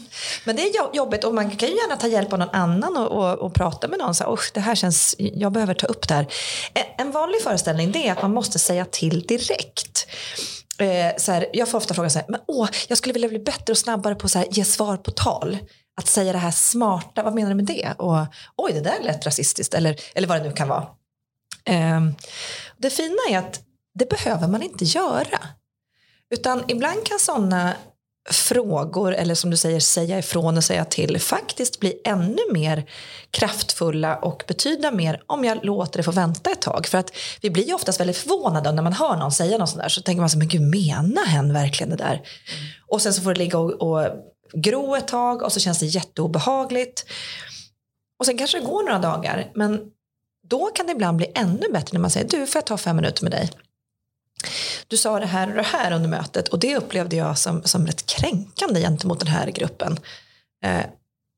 Men det är jobbigt, och man kan ju gärna ta hjälp av någon annan och, och, och prata med någon. Så här, det här känns, jag behöver ta upp det här. En vanlig föreställning det är att man måste säga till direkt. Eh, så här, jag får ofta frågan så här, men åh, jag skulle vilja bli bättre och snabbare på att ge svar på tal. Att säga det här smarta, vad menar du med det? Och oj, det där lät rasistiskt, eller, eller vad det nu kan vara. Eh, det fina är att det behöver man inte göra. Utan ibland kan sådana frågor, eller som du säger, säga ifrån och säga till, faktiskt bli ännu mer kraftfulla och betyda mer om jag låter det få vänta ett tag. För att vi blir ju oftast väldigt förvånade när man hör någon säga något sånt där, så tänker man så, men gud, menar hen verkligen det där? Mm. Och sen så får det ligga och, och gro ett tag, och så känns det jätteobehagligt. Och sen kanske det går några dagar, men då kan det ibland bli ännu bättre när man säger, du, får jag ta fem minuter med dig? Du sa det här och det här under mötet, och det upplevde jag som, som rätt kränkande gentemot den här gruppen. Eh,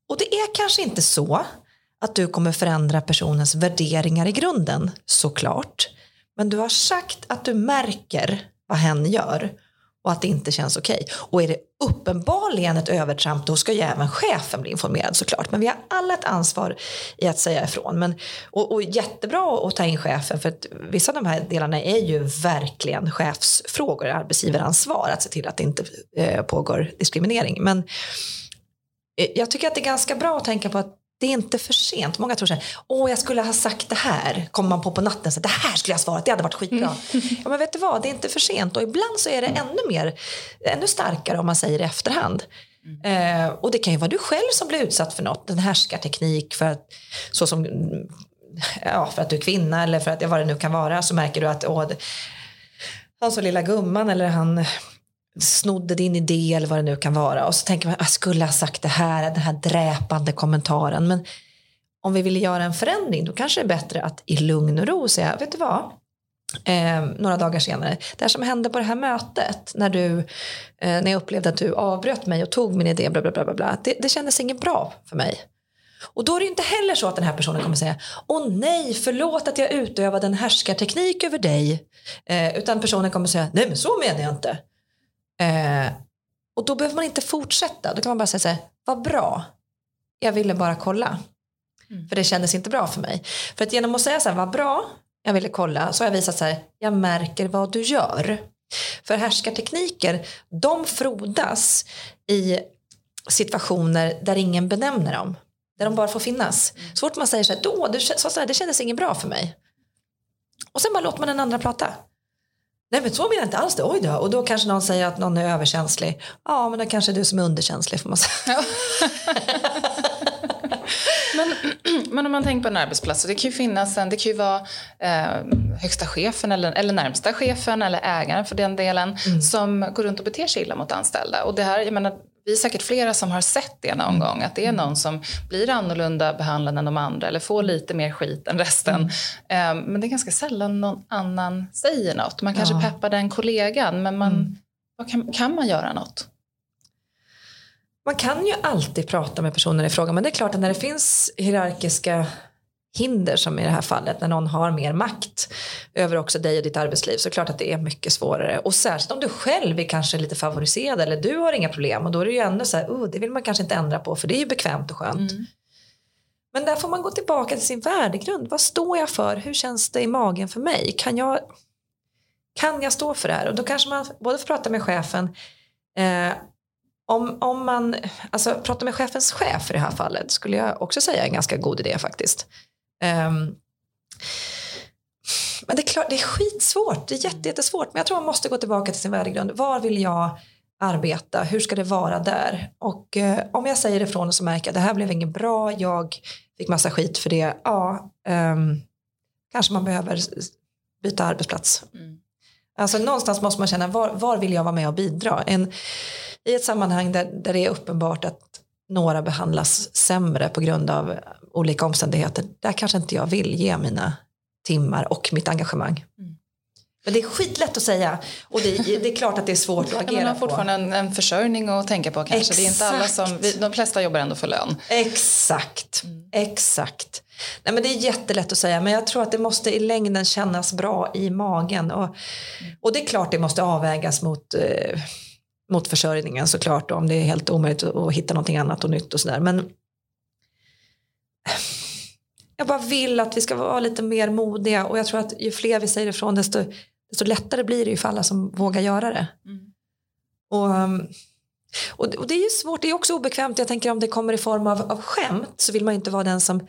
och det är kanske inte så att du kommer förändra personens värderingar i grunden, såklart. Men du har sagt att du märker vad hen gör, och att det inte känns okej. Okay. Och är det uppenbarligen ett övertramp, då ska ju även chefen bli informerad såklart. Men vi har alla ett ansvar i att säga ifrån. Men, och, och jättebra att ta in chefen, för att vissa av de här delarna är ju verkligen chefsfrågor, arbetsgivaransvar att se till att det inte eh, pågår diskriminering. Men eh, jag tycker att det är ganska bra att tänka på att det är inte för sent. Många tror så här, åh jag skulle ha sagt det här. Kommer man på på natten så här, det här skulle jag svara, det hade varit skitbra. Mm. Ja men vet du vad, det är inte för sent. Och ibland så är det ännu mer, ännu starkare om man säger i efterhand. Mm. Eh, och det kan ju vara du själv som blir utsatt för något. En härskarteknik för att, så som, ja, för att du är kvinna eller för att vad det nu kan vara. Så märker du att åh, han så lilla gumman eller han snodde din idé eller vad det nu kan vara. Och så tänker man, jag skulle ha sagt det här, den här dräpande kommentaren. Men om vi vill göra en förändring, då kanske det är bättre att i lugn och ro säga, vet du vad? Eh, några dagar senare, det här som hände på det här mötet, när du eh, när jag upplevde att du avbröt mig och tog min idé, bla bla bla bla, det, det kändes inget bra för mig. Och då är det inte heller så att den här personen kommer säga, åh nej, förlåt att jag utövade en härskarteknik över dig. Eh, utan personen kommer säga, nej men så menar jag inte. Eh, och då behöver man inte fortsätta. Då kan man bara säga så här, vad bra, jag ville bara kolla. Mm. För det kändes inte bra för mig. För att genom att säga så här, vad bra, jag ville kolla, så har jag visat så här, jag märker vad du gör. För härskartekniker, de frodas i situationer där ingen benämner dem, där de bara får finnas. Så fort man säger så här, då, du sa så här, det kändes inget bra för mig, och sen bara låter man den andra prata. Nej men så menar jag inte alls det, oj då. Och då kanske någon säger att någon är överkänslig. Ja men då kanske du som är underkänslig får man säga. men, men om man tänker på en arbetsplats, så det kan ju finnas en, det kan ju vara eh, högsta chefen eller, eller närmsta chefen eller ägaren för den delen, mm. som går runt och beter sig illa mot anställda. Och det här, jag menar, vi är säkert flera som har sett det någon gång, att det är någon som blir annorlunda behandlad än de andra eller får lite mer skit än resten. Mm. Men det är ganska sällan någon annan säger något. Man kanske ja. peppar den kollegan, men man, mm. vad kan, kan man göra något? Man kan ju alltid prata med personer i fråga, men det är klart att när det finns hierarkiska hinder som i det här fallet, när någon har mer makt över också dig och ditt arbetsliv, så är det klart att det är mycket svårare. Och särskilt om du själv är kanske lite favoriserad eller du har inga problem, och då är det ju ändå så här, oh, det vill man kanske inte ändra på, för det är ju bekvämt och skönt. Mm. Men där får man gå tillbaka till sin värdegrund. Vad står jag för? Hur känns det i magen för mig? Kan jag, kan jag stå för det här? Och då kanske man både får prata med chefen, eh, Om, om man, alltså prata med chefens chef i det här fallet, skulle jag också säga är en ganska god idé faktiskt. Um, men det är klart, det är skitsvårt, det är jätte, jättesvårt, men jag tror man måste gå tillbaka till sin värdegrund. Var vill jag arbeta? Hur ska det vara där? Och uh, om jag säger ifrån och så märker jag, det här blev inget bra, jag fick massa skit för det, ja, um, kanske man behöver byta arbetsplats. Mm. Alltså någonstans måste man känna, var, var vill jag vara med och bidra? En, I ett sammanhang där, där det är uppenbart att några behandlas sämre på grund av olika omständigheter, där kanske inte jag vill ge mina timmar och mitt engagemang. Mm. Men det är skitlätt att säga, och det, det är klart att det är svårt att agera på. Ja, man har fortfarande en, en försörjning att tänka på kanske. Exakt. Det är inte alla som, vi, de flesta jobbar ändå för lön. Exakt, mm. exakt. Nej, men det är jättelätt att säga, men jag tror att det måste i längden kännas bra i magen. Och, och det är klart det måste avvägas mot... Eh, mot försörjningen såklart, om det är helt omöjligt att hitta någonting annat och nytt och sådär. Men jag bara vill att vi ska vara lite mer modiga, och jag tror att ju fler vi säger ifrån, desto, desto lättare blir det ju för alla som vågar göra det. Mm. Och, och, och det är ju svårt, det är också obekvämt. Jag tänker om det kommer i form av, av skämt, så vill man ju inte vara den som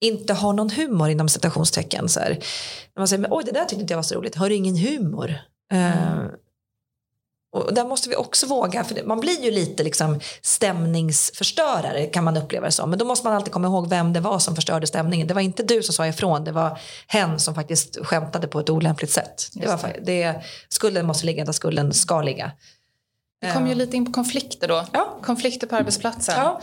inte har någon humor inom citationstecken. Så här. När man säger, men, oj det där tyckte inte jag var så roligt, har du ingen humor? Mm. Uh, Och där måste vi också våga, för man blir ju lite liksom stämningsförstörare, kan man uppleva det som. Men då måste man alltid komma ihåg vem det var som förstörde stämningen. Det var inte du som sa ifrån, det var hen som faktiskt skämtade på ett olämpligt sätt. Det var, det, skulden måste ligga där skulden ska ligga. Vi kom ju lite in på konflikter då. Ja. Konflikter på arbetsplatsen. Ja.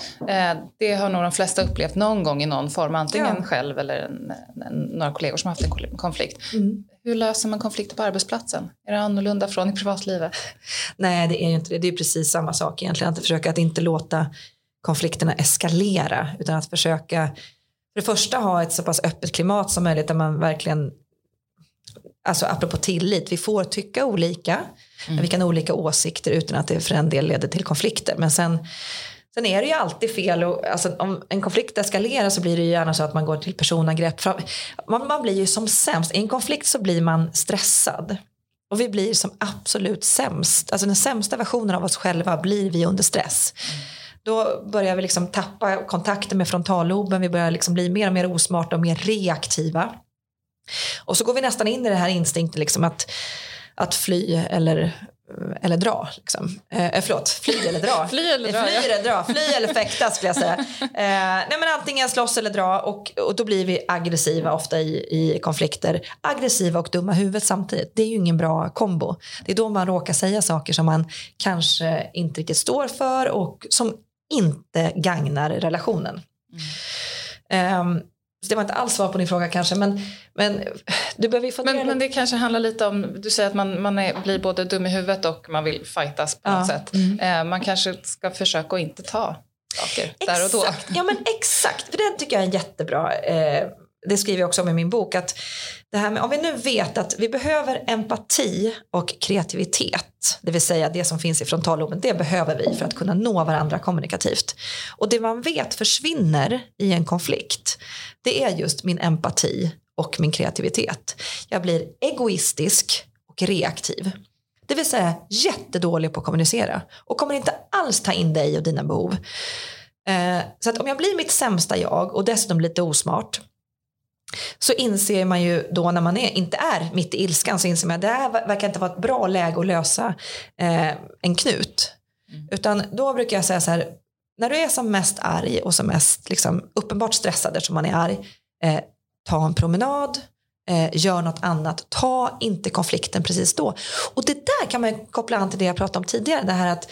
Det har nog de flesta upplevt någon gång i någon form. Antingen ja. själv eller en, några kollegor som har haft en konflikt. Mm. Hur löser man konflikter på arbetsplatsen? Är det annorlunda från i privatlivet? Nej, det är ju inte det. Det är precis samma sak egentligen. Att försöka att inte låta konflikterna eskalera. Utan att försöka för det första ha ett så pass öppet klimat som möjligt, där man verkligen Alltså apropå tillit, vi får tycka olika. Mm. Vi kan ha olika åsikter utan att det för en del leder till konflikter. Men sen, sen är det ju alltid fel. Och, alltså, om en konflikt eskalerar så blir det ju gärna så att man går till personangrepp. Man, man blir ju som sämst. I en konflikt så blir man stressad. Och vi blir som absolut sämst. Alltså den sämsta versionen av oss själva blir vi under stress. Mm. Då börjar vi liksom tappa kontakten med frontalloben. Vi börjar liksom bli mer och mer osmarta och mer reaktiva. Och så går vi nästan in i det här instinkten liksom att, att fly eller, eller dra. Liksom. Eh, förlåt, fly eller dra. fly eller dra, fly, eller dra. Fly eller fäkta skulle jag säga. Eh, nej men antingen slåss eller dra. Och, och då blir vi aggressiva ofta i, i konflikter. Aggressiva och dumma huvudet samtidigt. Det är ju ingen bra kombo. Det är då man råkar säga saker som man kanske inte riktigt står för. Och som inte gagnar relationen. Mm. Eh, Så det var inte alls svar på din fråga kanske. Men, men du behöver ju få men, men det kanske handlar lite om... Du säger att man, man är, blir både dum i huvudet och man vill fightas på ja. något sätt. Mm. Eh, man kanske ska försöka att inte ta saker exakt. där och då. Ja men exakt. För det tycker jag är jättebra. Eh, det skriver jag också om i min bok. Att det här med, om vi nu vet att vi behöver empati och kreativitet. Det vill säga det som finns i frontalloben. Det behöver vi för att kunna nå varandra kommunikativt. Och det man vet försvinner i en konflikt. Det är just min empati och min kreativitet. Jag blir egoistisk och reaktiv. Det vill säga jättedålig på att kommunicera. Och kommer inte alls ta in dig och dina behov. Eh, så att om jag blir mitt sämsta jag och dessutom lite osmart. Så inser man ju då när man är, inte är mitt i ilskan. Så inser man att det här verkar inte vara ett bra läge att lösa eh, en knut. Mm. Utan då brukar jag säga så här. När du är som mest arg och som mest liksom, uppenbart stressad eftersom man är arg. Eh, ta en promenad. Eh, gör något annat. Ta inte konflikten precis då. Och det där kan man koppla an till det jag pratade om tidigare. Det här att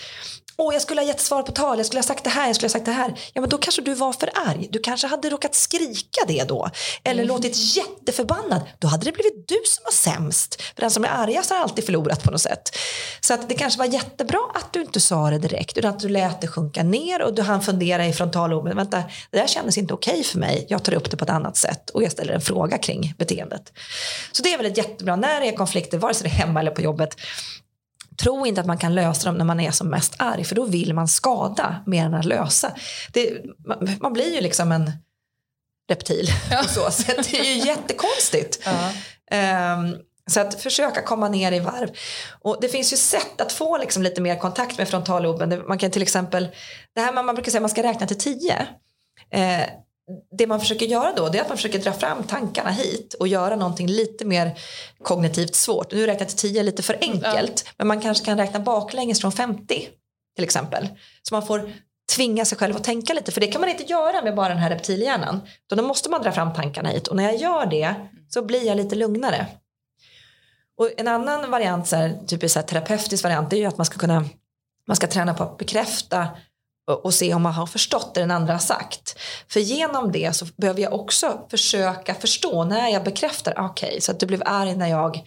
åh, jag skulle ha gett svar på tal. Jag skulle ha sagt det här. Jag skulle ha sagt det här. Ja men då kanske du var för arg. Du kanske hade råkat skrika det då. Eller mm. låtit jätteförbannad. Då hade det blivit du som var sämst. För den som är argast har alltid förlorat på något sätt. Så att det kanske var jättebra att du inte sa det direkt. Utan att du lät det sjunka ner. Och du hann fundera i frontalloben. Vänta, det där kändes inte okej för mig. Jag tar upp det på ett annat sätt. Och jag ställer en fråga kring beteendet. Så det är väl ett jättebra. När det är konflikter, vare sig det är hemma eller på jobbet. Tro inte att man kan lösa dem när man är som mest arg. För då vill man skada mer än att lösa. Det, man, man blir ju liksom en reptil. Ja. Så, så det är ju jättekonstigt. Ja. Um, så att försöka komma ner i varv. Och det finns ju sätt att få liksom lite mer kontakt med frontalloben. Man kan till exempel... Det här man, man brukar säga att man ska räkna till tio. Eh, det man försöker göra då det är att man försöker dra fram tankarna hit och göra någonting lite mer kognitivt svårt. Nu räknar till tio lite för enkelt, men man kanske kan räkna baklänges från femtio till exempel. Så man får tvinga sig själv att tänka lite, för det kan man inte göra med bara den här reptilhjärnan. Då måste man dra fram tankarna hit, och när jag gör det så blir jag lite lugnare. Och en annan variant, så här, typ så här terapeutisk variant, det är ju att man ska kunna man ska träna på att bekräfta och se om man har förstått det den andra har sagt. För genom det så behöver jag också försöka förstå när jag bekräftar. Okej, okay, så att du blev arg när jag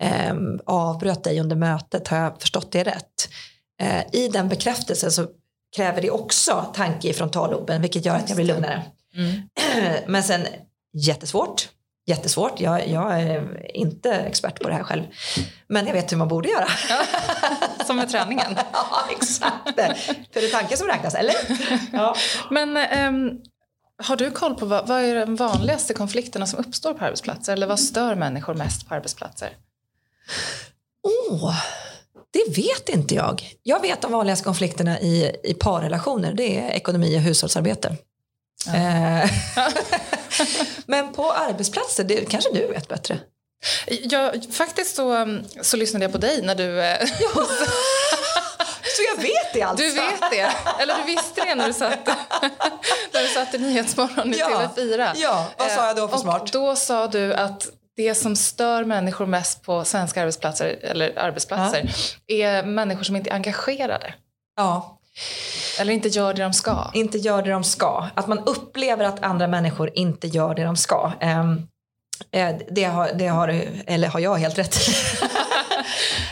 eh, avbröt dig under mötet. Har jag förstått det rätt? Eh, I den bekräftelsen så kräver det också tanke i frontalloben. Vilket gör att jag blir lugnare. Mm. Men sen jättesvårt. Jättesvårt. Jag, jag är inte expert på det här själv. Men jag vet hur man borde göra. Ja, som med träningen. Ja, exakt. För det är tanken som räknas, eller? Ja. Men um, har du koll på vad, vad är de vanligaste konflikterna som uppstår på arbetsplatser? Eller vad stör människor mest på arbetsplatser? Åh, oh, det vet inte jag. Jag vet de vanligaste konflikterna i, i parrelationer. Det är ekonomi och hushållsarbete. Ja. Men på arbetsplatser, det kanske du vet bättre. Jag, faktiskt så, så lyssnade jag på dig när du... Ja. Så jag vet det alltså. Du vet det. Eller du visste det när du satt, när du satt i Nyhetsmorgon i ja. T V fyra. Ja, vad sa jag då för smart? Och då sa du att det som stör människor mest på svenska arbetsplatser, eller arbetsplatser, ja. Är människor som inte är engagerade. Ja. Eller inte gör det de ska. Inte gör det de ska. Att man upplever att andra människor inte gör det de ska. Eh, det har, det har, eller har jag helt rätt?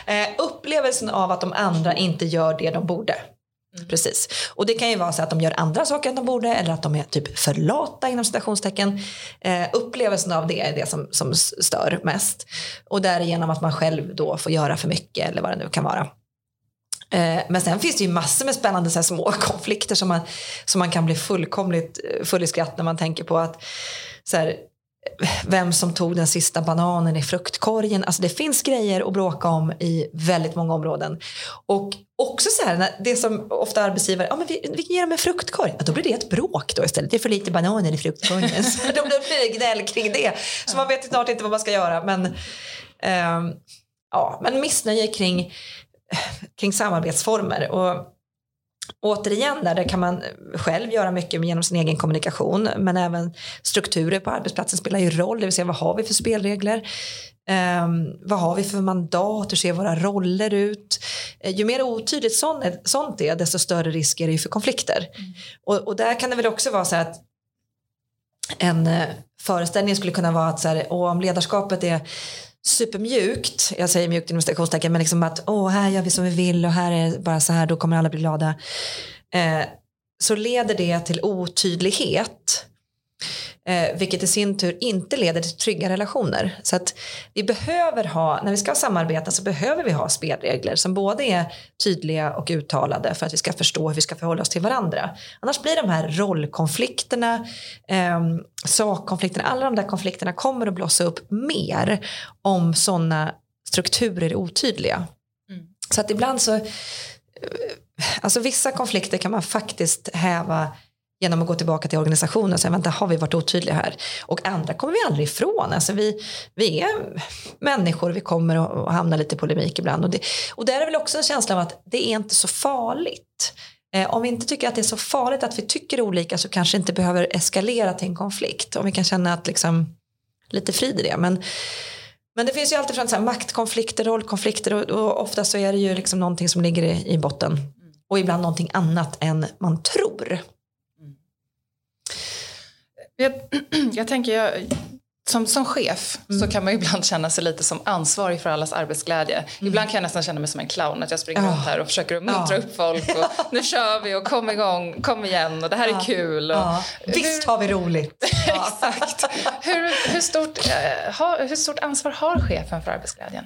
eh, upplevelsen av att de andra inte gör det de borde. Mm. Precis. Och det kan ju vara så att de gör andra saker än de borde, eller att de är typ förlata inom citationstecken. Eh, upplevelsen av det är det som, som stör mest. Och därigenom att man själv då får göra för mycket eller vad det nu kan vara. Eh, men sen finns det ju massor med spännande så här, små konflikter som man, som man kan bli fullkomligt full i skratt när man tänker på att så här, vem som tog den sista bananen i fruktkorgen. Alltså det finns grejer att bråka om i väldigt många områden. Och också så här, det som ofta arbetsgivare, ja men vi, vi ger dem en fruktkorg. Ja, då blir det ett bråk då istället. Det är för lite bananer i fruktkorgen. Så då blir det gnäll kring det. Så man vet snart inte vad man ska göra. Men, eh, ja, men missnöje kring, kring samarbetsformer. Och återigen där, där kan man själv göra mycket genom sin egen kommunikation, men även strukturer på arbetsplatsen spelar ju roll, det vill säga vad har vi för spelregler, um, vad har vi för mandat, hur ser våra roller ut. Ju mer otydligt sånt är, sånt är desto större risker är ju för konflikter. Mm. och, och där kan det väl också vara så här att en eh, föreställning skulle kunna vara att så här, och om ledarskapet är supermjukt, jag säger mjukt inom citationstecken, men liksom att åh, här gör vi som vi vill och här är bara så här, då kommer alla bli glada, eh, så leder det till otydlighet, eh, vilket i sin tur inte leder till trygga relationer. Så att vi behöver ha, när vi ska samarbeta så behöver vi ha spelregler som både är tydliga och uttalade för att vi ska förstå hur vi ska förhålla oss till varandra. Annars blir de här rollkonflikterna, eh, sakkonflikterna, alla de där konflikterna kommer att blossa upp mer om sådana strukturer är otydliga. Mm. Så att ibland så, alltså vissa konflikter kan man faktiskt häva genom att gå tillbaka till organisationen och säga, vänta, har vi varit otydliga här? Och andra kommer vi aldrig ifrån. Alltså vi, vi är människor, vi kommer att hamna lite i polemik ibland. Och, det, och där är väl också en känsla av att det är inte så farligt. Eh, om vi inte tycker att det är så farligt att vi tycker olika, så kanske inte behöver eskalera till en konflikt. Om vi kan känna att liksom, lite frid i det. Men, men det finns ju alltid från så här, maktkonflikter, rollkonflikter. Och, och ofta så är det ju liksom någonting som ligger i, i botten. Och ibland någonting annat än man tror. Jag, jag tänker, jag, som, som chef mm. så kan man ibland känna sig lite som ansvarig för allas arbetsglädje. Mm. Ibland kan jag nästan känna mig som en clown, att jag springer oh. runt här och försöker muntra oh. upp folk. Och, nu kör vi och kom igång, kom igen och det här oh. är kul. Och, oh. hur, visst har vi roligt. Exakt. Hur, hur, stort, eh, har, hur stort ansvar har chefen för arbetsglädjen?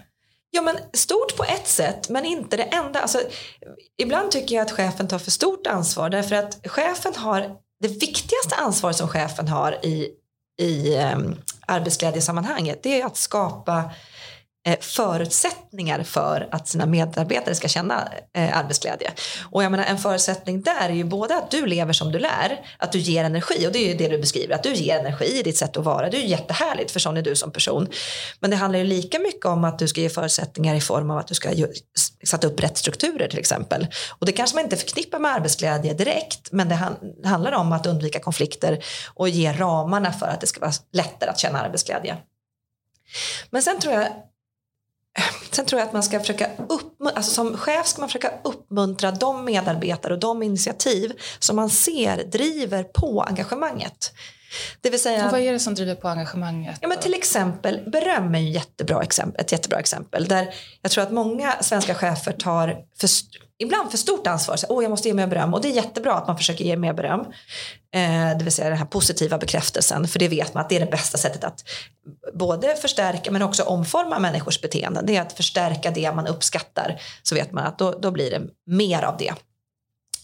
Ja, men stort på ett sätt, men inte det enda. Alltså, ibland tycker jag att chefen tar för stort ansvar, därför att chefen har... Det viktigaste ansvaret som chefen har i, i eh, arbetsglädjesammanhanget, det är att skapa eh, förutsättningar för att sina medarbetare ska känna eh, arbetsglädje. Och jag menar, en förutsättning där är ju både att du lever som du lär, att du ger energi, och det är ju det du beskriver, att du ger energi i ditt sätt att vara. Det är ju jättehärligt, för sån är du som person. Men det handlar ju lika mycket om att du ska ge förutsättningar i form av att du ska ge, sätta upp rätt strukturer till exempel. Och det kanske man inte förknippar med arbetsglädje direkt, men det han- handlar om att undvika konflikter och ge ramarna för att det ska vara lättare att känna arbetsglädje. Men sen tror jag sen tror jag att man ska försöka uppmuntra, alltså som chef ska man försöka uppmuntra de medarbetare och de initiativ som man ser driver på engagemanget. Det vill säga, vad är det som driver på engagemanget? Ja, men till exempel, beröm är ju jättebra exempel, ett jättebra exempel. Där jag tror att många svenska chefer tar för, ibland för stort ansvar. Så, oh, jag måste ge mer beröm. Och det är jättebra att man försöker ge mer beröm. Eh, det vill säga den här positiva bekräftelsen. För det vet man att det är det bästa sättet att både förstärka men också omforma människors beteende. Det är att förstärka det man uppskattar. Så vet man att då, då blir det mer av det.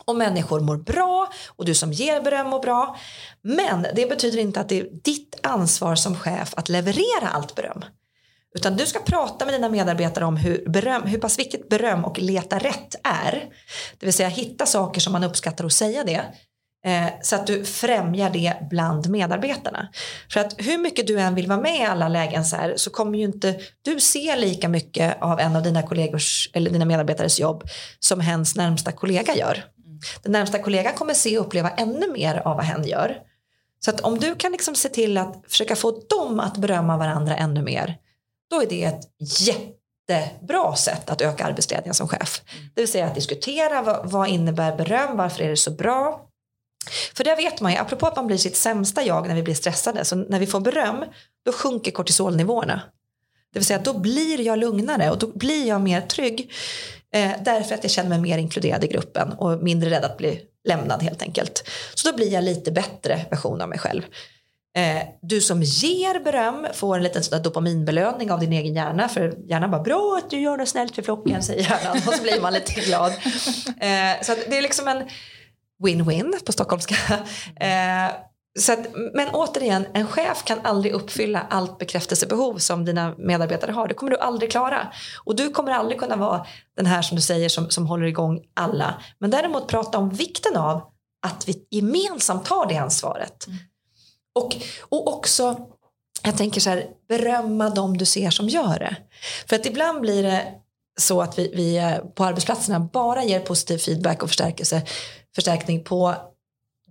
Och människor mår bra och du som ger beröm mår bra. Men det betyder inte att det är ditt ansvar som chef att leverera allt beröm. Utan du ska prata med dina medarbetare om hur, beröm, hur pass viktigt beröm och leta rätt är. Det vill säga hitta saker som man uppskattar och säga det. Eh, så att du främjar det bland medarbetarna. För att hur mycket du än vill vara med i alla lägen så här, så kommer ju inte du se lika mycket av en av dina kollegors eller dina medarbetares jobb som hens närmsta kollega gör. Den närmsta kollegan kommer se och uppleva ännu mer av vad hen gör. Så att om du kan liksom se till att försöka få dem att berömma varandra ännu mer, då är det ett jättebra sätt att öka arbetsglädjen som chef. Det vill säga att diskutera vad, vad innebär beröm, varför är det så bra. För det vet man ju, apropå att man blir sitt sämsta jag när vi blir stressade. Så när vi får beröm, då sjunker kortisolnivåerna. Det vill säga att då blir jag lugnare och då blir jag mer trygg. Eh, därför att jag känner mig mer inkluderad i gruppen och mindre rädd att bli lämnad helt enkelt. Så då blir jag lite bättre version av mig själv. Eh, du som ger beröm får en liten sån där dopaminbelöning av din egen hjärna. För hjärnan bara, bra att du gör det snällt för flocken, säger hjärnan. Och så blir man lite glad. Eh, så det är liksom en win-win på stockholmska. Eh, så att, men återigen, en chef kan aldrig uppfylla allt bekräftelsebehov som dina medarbetare har. Det kommer du aldrig klara. Och du kommer aldrig kunna vara den här som du säger som, som håller igång alla. Men däremot prata om vikten av att vi gemensamt tar det ansvaret. Mm. Och, och också, jag tänker så här, berömma dem du ser som gör det. För att ibland blir det så att vi, vi på arbetsplatserna bara ger positiv feedback och förstärkelse, förstärkning på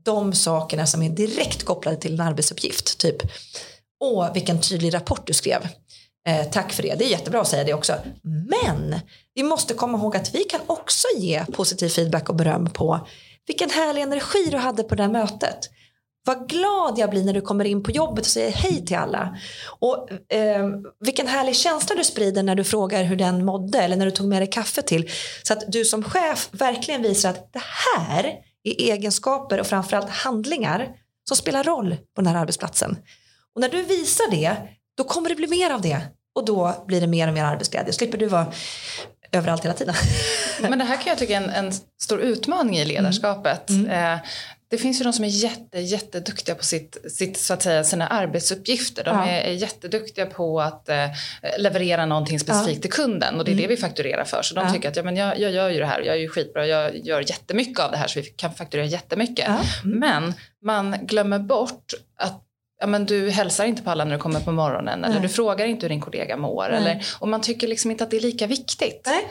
de sakerna som är direkt kopplade till en arbetsuppgift. Typ, åh vilken tydlig rapport du skrev. Eh, tack för det, det är jättebra att säga det också. Men vi måste komma ihåg att vi kan också ge positiv feedback och beröm på vilken härlig energi du hade på det här mötet. Vad glad jag blir när du kommer in på jobbet och säger hej till alla. Och eh, vilken härlig känsla du sprider när du frågar hur den mådde. Eller när du tog med dig kaffe till. Så att du som chef verkligen visar att det här är egenskaper och framförallt handlingar som spelar roll på den här arbetsplatsen. Och när du visar det, då kommer det bli mer av det. Och då blir det mer och mer arbetsglädje. Slipper du vara överallt hela tiden. Men det här kan jag tycka är en, en stor utmaning i ledarskapet. Mm. Mm. Eh, Det finns ju de som är jätte, jätteduktiga på sitt, sitt, så att säga, sina arbetsuppgifter. De ja. är, är jätteduktiga på att eh, leverera någonting specifikt ja. till kunden. Och det är mm. det vi fakturerar för. Så de ja. tycker att ja, men jag, jag gör ju det här. Jag är ju skitbra. Jag gör jättemycket av det här. Så vi kan fakturera jättemycket. Ja. Mm. Men man glömmer bort att ja, men du hälsar inte på alla när du kommer på morgonen. Nej. Eller du frågar inte hur din kollega mår. Eller, och man tycker liksom inte att det är lika viktigt. Nej.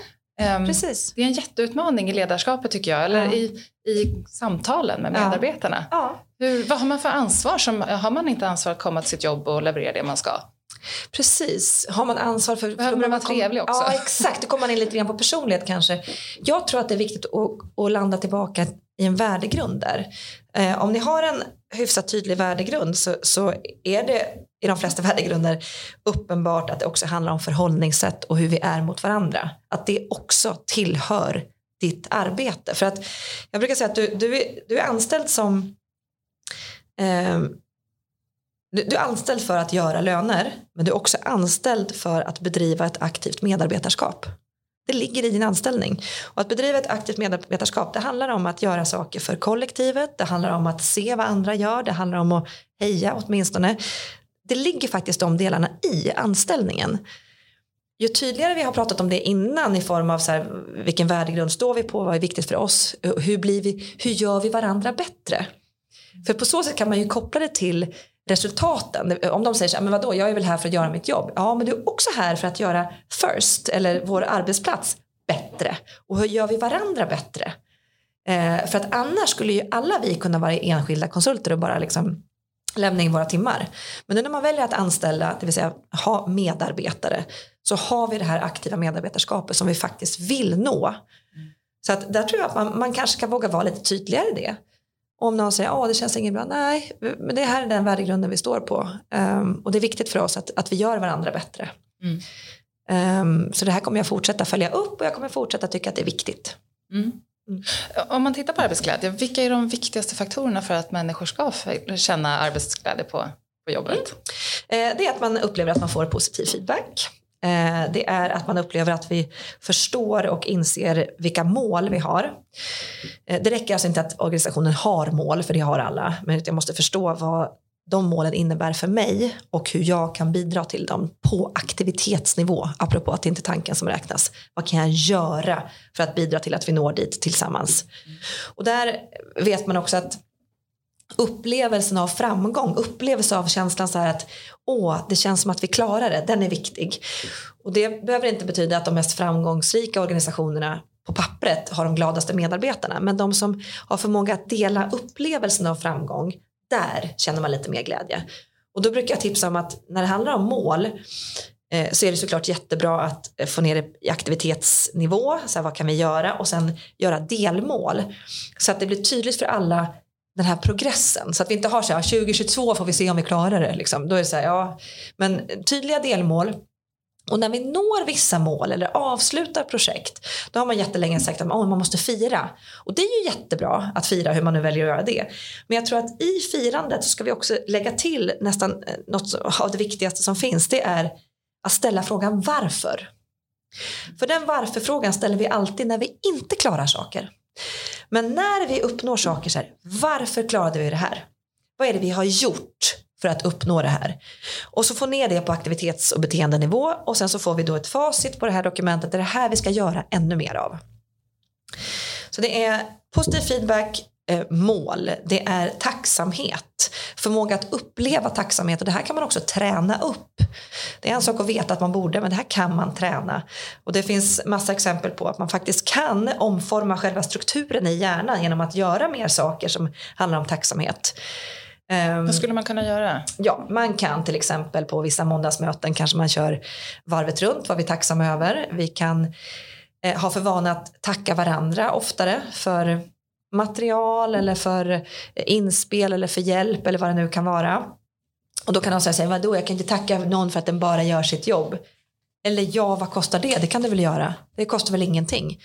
Um, Precis. Det är en jätteutmaning i ledarskapet tycker jag. Eller ja. i, i samtalen med medarbetarna. Ja. Ja. Hur, vad har man för ansvar? Som, har man inte ansvar att komma till sitt jobb och leverera det man ska? Precis. Har man ansvar för... Behöver man vara trevlig också? Ja, exakt. Då kommer man in lite grann på personlighet kanske. Jag tror att det är viktigt att, att landa tillbaka i en värdegrund där. Eh, om ni har en hyfsat tydlig värdegrund så, så är det i de flesta värdegrunder uppenbart att det också handlar om förhållningssätt och hur vi är mot varandra. Att det också tillhör ditt arbete. För att jag brukar säga att du, du, är, du är anställd som... Eh, du, du är anställd för att göra löner, men du är också anställd för att bedriva ett aktivt medarbetarskap. Det ligger i din anställning. Och att bedriva ett aktivt medarbetarskap, det handlar om att göra saker för kollektivet. Det handlar om att se vad andra gör. Det handlar om att heja åtminstone. Det ligger faktiskt de delarna i anställningen. Ju tydligare vi har pratat om det innan i form av så här, vilken värdegrund står vi på, vad är viktigt för oss, hur, blir vi, hur gör vi varandra bättre? För på så sätt kan man ju koppla det till resultaten. Om de säger så här, men vadå, jag är väl här för att göra mitt jobb. Ja, men du är också här för att göra first, eller vår arbetsplats, bättre. Och hur gör vi varandra bättre? Eh, för att annars skulle ju alla vi kunna vara enskilda konsulter och bara liksom lämna in våra timmar. Men nu när man väljer att anställa, det vill säga ha medarbetare, så har vi det här aktiva medarbetarskapet som vi faktiskt vill nå. Mm. Så att där tror jag att man, man kanske kan våga vara lite tydligare i det. Om någon säger, ja det känns inget bra, nej, men det här är den värdegrunden vi står på. Um, och det är viktigt för oss att, att vi gör varandra bättre. Mm. Um, så det här kommer jag fortsätta följa upp och jag kommer fortsätta tycka att det är viktigt. Mm. Mm. Om man tittar på arbetsglädje, vilka är de viktigaste faktorerna för att människor ska känna arbetsglädje på, på jobbet? Mm. Eh, det är att man upplever att man får positiv feedback. Eh, det är att man upplever att vi förstår och inser vilka mål vi har. Eh, det räcker alltså inte att organisationen har mål, för det har alla. Men jag måste förstå vad de målen innebär för mig och hur jag kan bidra till dem på aktivitetsnivå. Apropå att det inte är tanken som räknas. Vad kan jag göra för att bidra till att vi når dit tillsammans? Och där vet man också att upplevelsen av framgång, upplevelsen av känslan så här att åh, det känns som att vi klarar det, den är viktig. Och det behöver inte betyda att de mest framgångsrika organisationerna på pappret har de gladaste medarbetarna. Men de som har förmåga att dela upplevelsen av framgång, där känner man lite mer glädje. Och då brukar jag tipsa om att när det handlar om mål eh, så är det såklart jättebra att få ner det i aktivitetsnivå. Så här, vad kan vi göra? Och sen göra delmål. Så att det blir tydligt för alla den här progressen. Så att vi inte har så här, tjugo tjugotvå får vi se om vi klarar det. Liksom. Då är det så här, ja. Men tydliga delmål Och när vi når vissa mål eller avslutar projekt, då har man jättelänge sagt att man måste fira. Och det är ju jättebra att fira, hur man nu väljer att göra det. Men jag tror att i firandet så ska vi också lägga till nästan något av det viktigaste som finns. Det är att ställa frågan varför. För den varför-frågan ställer vi alltid när vi inte klarar saker. Men när vi uppnår saker så här, varför klarade vi det här? Vad är det vi har gjort för att uppnå det här? Och så får ner det på aktivitets- och beteendenivå. Och sen så får vi då ett facit på det här dokumentet. Det är det här vi ska göra ännu mer av. Så det är positiv feedback, eh, mål. Det är tacksamhet. Förmåga att uppleva tacksamhet. Och det här kan man också träna upp. Det är en sak att veta att man borde, men det här kan man träna. Och det finns massa exempel på att man faktiskt kan omforma själva strukturen i hjärnan genom att göra mer saker som handlar om tacksamhet. Vad skulle man kunna göra? Ja, man kan till exempel på vissa måndagsmöten kanske man kör varvet runt, vad vi är tacksamma över. Vi kan eh, ha för vana att tacka varandra oftare för material eller för inspel eller för hjälp eller vad det nu kan vara. Och då kan de säga, vadå, jag kan inte tacka någon för att den bara gör sitt jobb. Eller ja, vad kostar det? Det kan du väl göra? Det kostar väl ingenting.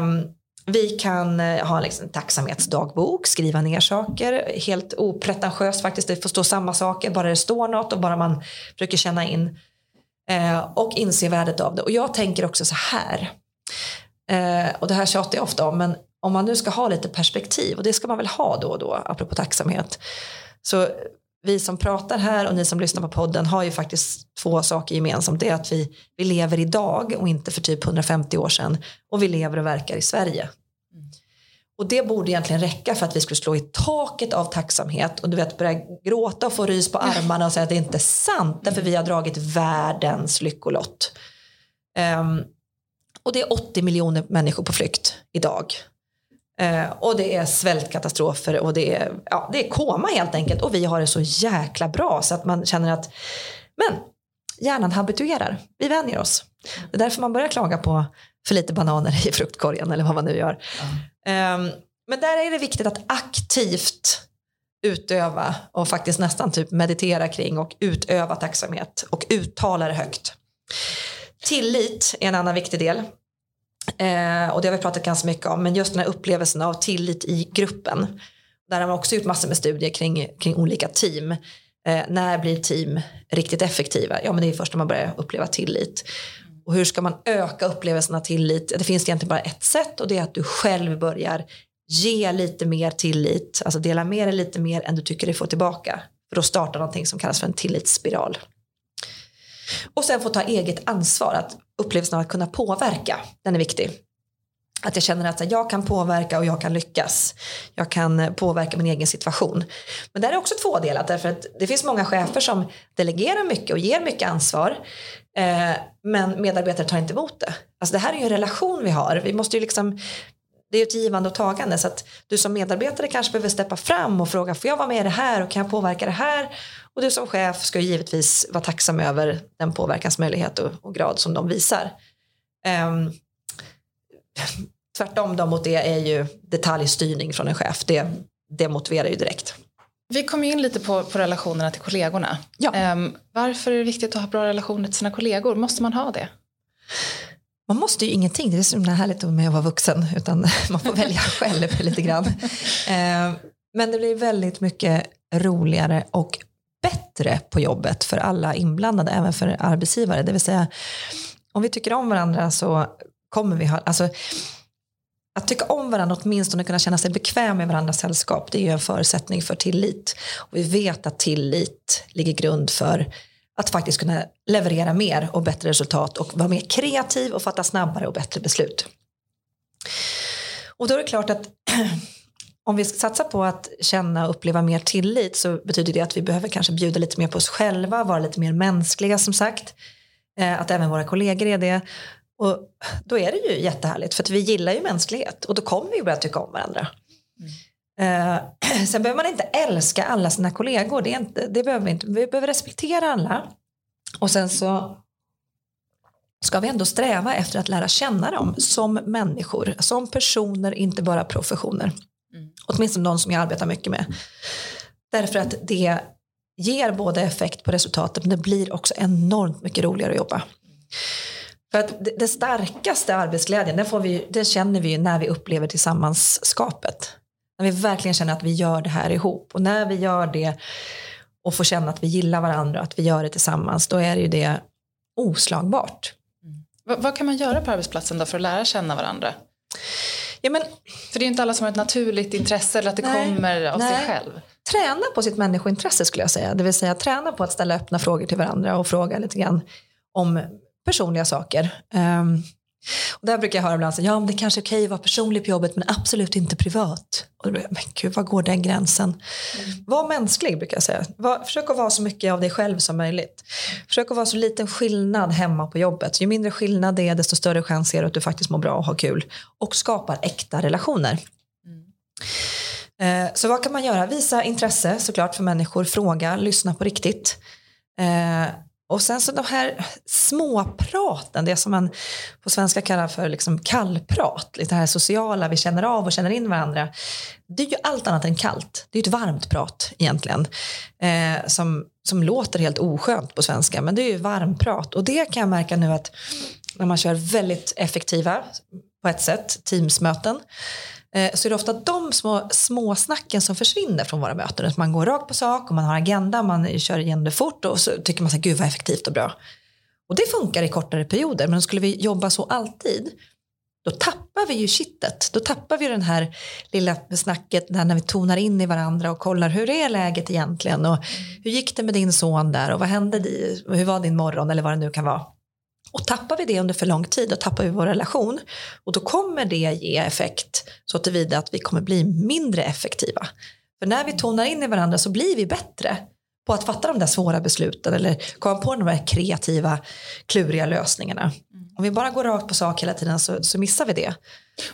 Um, Vi kan ha liksom en tacksamhetsdagbok, skriva ner saker, helt opretentiöst faktiskt, det får stå samma saker, bara det står något och bara man försöker känna in eh, och inse värdet av det. Och jag tänker också så här, eh, och det här tjatar jag ofta om, men om man nu ska ha lite perspektiv, och det ska man väl ha då och då, apropå tacksamhet, så vi som pratar här och ni som lyssnar på podden har ju faktiskt två saker gemensamt. Det är att vi, vi lever idag och inte för typ hundrafemtio år sedan. Och vi lever och verkar i Sverige. Och det borde egentligen räcka för att vi skulle slå i taket av tacksamhet. Och du vet, börja gråta och få rys på armarna och säga att det är inte sant. Därför vi har dragit världens lyckolott. Um, och det är åttio miljoner människor på flykt idag. Uh, och det är svältkatastrofer och det är, ja, det är koma helt enkelt, och vi har det så jäkla bra så att man känner att, men hjärnan habituerar, vi vänjer oss. Det är därför man börjar klaga på för lite bananer i fruktkorgen eller vad man nu gör. Mm. um, men där är det viktigt att aktivt utöva och faktiskt nästan typ meditera kring och utöva tacksamhet och uttala det högt. Tillit är en annan viktig del. Eh, och det har vi pratat ganska mycket om, men just den här upplevelsen av tillit i gruppen, där har man också gjort massor med studier kring, kring olika team. eh, när blir team riktigt effektiva? Ja, men det är först när man börjar uppleva tillit. Och hur ska man öka upplevelsen av tillit? Det finns egentligen bara ett sätt, och det är att du själv börjar ge lite mer tillit, alltså dela med dig lite mer än du tycker du får tillbaka, för då startar någonting som kallas för en tillitsspiral. Och sen få ta eget ansvar, att upplevelsen av att kunna påverka, den är viktig. Att jag känner att jag kan påverka och jag kan lyckas. Jag kan påverka min egen situation. Men där är också två delar, därför att det finns många chefer som delegerar mycket och ger mycket ansvar. Eh, men medarbetare tar inte emot det. Alltså det här är ju en relation vi har. Vi måste ju liksom, det är ju ett givande och tagande, så att du som medarbetare kanske behöver steppa fram och fråga, får jag vara med i det här och kan jag påverka det här? Och du som chef ska ju givetvis vara tacksam över den påverkansmöjlighet och, och grad som de visar. Ehm, tvärtom då mot det är ju detaljstyrning från en chef. Det, det motiverar ju direkt. Vi kom in lite på, på relationerna till kollegorna. Ja. Ehm, varför är det viktigt att ha bra relationer till sina kollegor? Måste man ha det? Man måste ju ingenting. Det är så härligt med att vara vuxen, utan man får välja själv lite grann. Ehm, men det blir väldigt mycket roligare och bättre på jobbet för alla inblandade, även för arbetsgivare. Det vill säga, om vi tycker om varandra så kommer vi ha, alltså, att tycka om varandra, åtminstone kunna känna sig bekväm med varandras sällskap, det är ju en förutsättning för tillit. Och vi vet att tillit ligger grund för att faktiskt kunna leverera mer och bättre resultat och vara mer kreativ och fatta snabbare och bättre beslut. Och då är det klart att om vi satsar på att känna och uppleva mer tillit, så betyder det att vi behöver kanske bjuda lite mer på oss själva, vara lite mer mänskliga som sagt. Att även våra kollegor är det. Och då är det ju jättehärligt, för att vi gillar ju mänsklighet och då kommer vi börja tycka om varandra. Mm. Sen behöver man inte älska alla sina kollegor, det, är inte, det behöver vi inte. Vi behöver respektera alla. Och sen så ska vi ändå sträva efter att lära känna dem som människor, som personer, inte bara professioner. Mm. Åtminstone de som jag arbetar mycket med. Därför att det ger både effekt på resultatet, men det blir också enormt mycket roligare att jobba. För att det, det starkaste arbetsglädjen, det, får vi, det känner vi ju när vi upplever tillsammanskapet. När vi verkligen känner att vi gör det här ihop. Och när vi gör det och får känna att vi gillar varandra, att vi gör det tillsammans, då är det ju det oslagbart. Mm. V- vad kan man göra på arbetsplatsen då för att lära känna varandra? Ja, men, för det är ju inte alla som har ett naturligt intresse eller att det nej, kommer av nej. sig själv. Träna på sitt människointresse skulle jag säga. Det vill säga träna på att ställa öppna frågor till varandra och fråga lite grann om personliga saker. Um, och där brukar jag höra ibland säga, ja, men det kanske är okej att vara personlig på jobbet men absolut inte privat. Och då brukar jag, men gud, vad går den gränsen? Mm. Var mänsklig brukar jag säga. Var, försök att vara så mycket av dig själv som möjligt. Försök att vara så liten skillnad hemma på jobbet. Ju mindre skillnad det är, desto större chans är det att du faktiskt mår bra och har kul. Och skapar äkta relationer. Mm. Eh, så vad kan man göra? Visa intresse såklart för människor. Fråga, lyssna på riktigt. Eh, Och sen så de här småpraten, det som man på svenska kallar för liksom kallprat, lite här sociala, vi känner av och känner in varandra. Det är ju allt annat än kallt. Det är ju ett varmt prat egentligen eh, som, som låter helt oskönt på svenska, men det är ju varmprat. Och det kan jag märka nu att när man kör väldigt effektiva, på ett sätt, teamsmöten, eh, så är det ofta de små, små snacken som försvinner från våra möten. Att man går rakt på sak och man har agenda, man kör igen det fort och så tycker man så här, gud vad effektivt och bra. Och det funkar i kortare perioder, men skulle vi jobba så alltid, då tappar vi ju kittet. Då tappar vi den här lilla snacket när vi tonar in i varandra och kollar hur är läget egentligen och hur gick det med din son där och vad hände dig, hur var din morgon eller vad det nu kan vara. Och tappar vi det under för lång tid, då tappar vi vår relation. Och då kommer det ge effekt så tillvida att vi kommer bli mindre effektiva. För när vi tonar in i varandra så blir vi bättre på att fatta de där svåra besluten. Eller komma på de där kreativa, kluriga lösningarna. Om vi bara går rakt på sak hela tiden så, så missar vi det.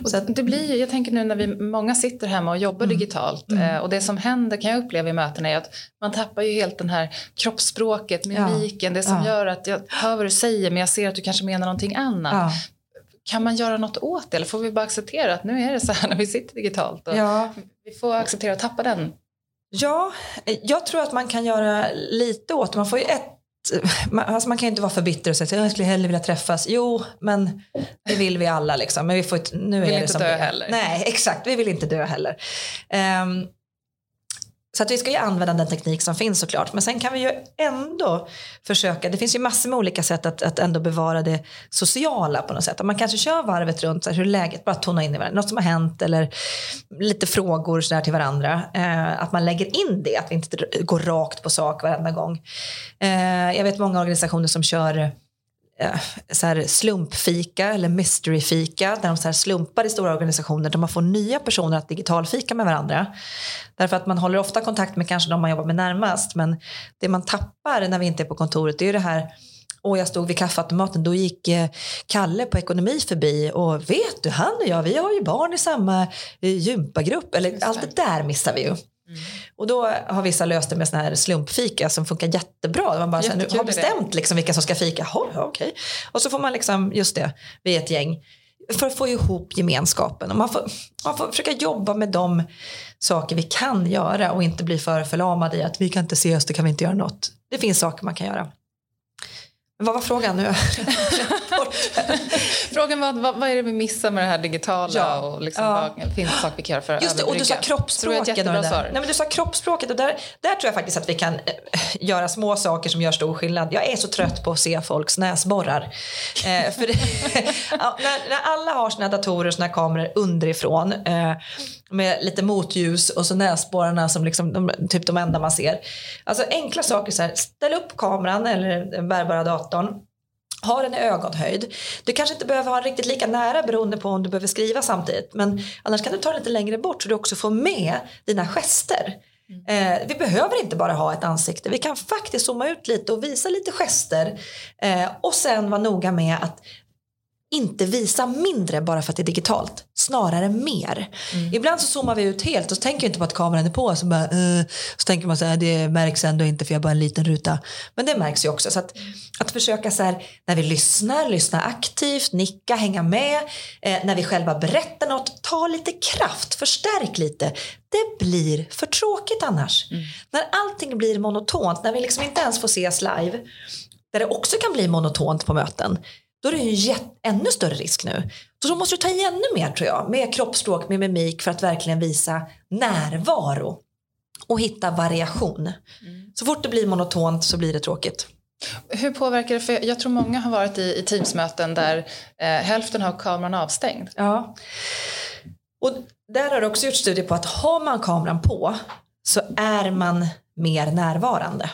Och så att, det blir, jag tänker nu när vi många sitter hemma och jobbar mm. digitalt. Mm. Och det som händer kan jag uppleva i mötena är att man tappar ju helt den här kroppsspråket, mimiken. Ja. Det som ja. gör att jag hör vad du säger men jag ser att du kanske menar någonting annat. Ja. Kan man göra något åt det? Eller får vi bara acceptera att nu är det så här när vi sitter digitalt? Och ja. Vi får acceptera att tappa den. Ja, jag tror att man kan göra lite åt. Man får ju ett Man, alltså man kan ju inte vara för bitter och säga att jag skulle hellre vilja träffas. Jo, men det vill vi alla liksom. Men vi får inte, nu vi vill är det inte som dö vi, heller. Nej, exakt. Vi vill inte dö heller. Um, så att vi ska ju använda den teknik som finns såklart. Men sen kan vi ju ändå försöka. Det finns ju massor med olika sätt att, att ändå bevara det sociala på något sätt. Om man kanske kör varvet runt, så här, hur läget, bara tona in i varandra. Något som har hänt eller lite frågor så där till varandra. Eh, att man lägger in det, att vi inte går rakt på sak varenda gång. Eh, jag vet många organisationer som kör eh, så här slumpfika eller mysteryfika. Där de så här slumpar i stora organisationer där man får nya personer att digitalfika med varandra. Därför att man håller ofta kontakt med kanske de man jobbar med närmast. Men det man tappar när vi inte är på kontoret, det är ju det här, och jag stod vid kaffeautomaten, då gick Kalle på ekonomi förbi. Och vet du, han och jag, vi har ju barn i samma gympagrupp. Eller allt det där missar vi ju. Mm. Och då har vissa löst det med såna här slumpfika som funkar jättebra. Man bara så här, nu har bestämt liksom vilka som ska fika. Ja, okej. Okay. Och så får man liksom, just det, vi är ett gäng. För att få ihop gemenskapen. Och man, får, man får försöka jobba med de saker vi kan göra och inte bli för förlamade i att vi kan inte se oss, det kan vi inte göra något. Det finns saker man kan göra. Men vad var frågan nu? Frågan var, vad, vad är det vi missar med det här digitala? Ja, och liksom, ja. Vad finns det saker vi kan göra för att överbrygga? Just det, och du sa kroppsspråket. Jag jag Nej, men du sa kroppsspråket och där, där tror jag faktiskt att vi kan göra små saker som gör stor skillnad. Jag är så trött på att se folks näsborrar. eh, för det, ja, när, när alla har sina datorer och sina kameror underifrån eh, med lite motljus och så näsborrarna som liksom, de, typ de enda man ser. Alltså enkla saker så här, ställ upp kameran eller den bärbara datorn. Ha den i ögonhöjd. Du kanske inte behöver ha den riktigt lika nära beroende på om du behöver skriva samtidigt. Men annars kan du ta den lite längre bort så du också får med dina gester. Mm. Eh, vi behöver inte bara ha ett ansikte. Vi kan faktiskt zooma ut lite och visa lite gester. Eh, och sen vara noga med att inte visa mindre bara för att det är digitalt. Snarare mer. Mm. Ibland så zoomar vi ut helt och så tänker vi inte på att kameran är på. Så, bara, uh, så tänker man så här, det märks ändå inte för jag är bara en liten ruta. Men det märks ju också. Så att, att försöka så här, när vi lyssnar, lyssna aktivt, nicka, hänga med. Eh, när vi själva berättar något, ta lite kraft, förstärk lite. Det blir för tråkigt annars. Mm. När allting blir monotont, när vi liksom inte ens får ses live. Där det också kan bli monotont på möten. Då är det ju en ännu större risk nu. Så då måste du ta i ännu mer, tror jag. Med kroppsspråk, med mimik för att verkligen visa närvaro. Och hitta variation. Mm. Så fort det blir monotont så blir det tråkigt. Hur påverkar det? För jag tror många har varit i, i Teamsmöten där eh, hälften har kameran avstängd. Ja. Och där har det också gjort studier på att har man kameran på så är man mer närvarande.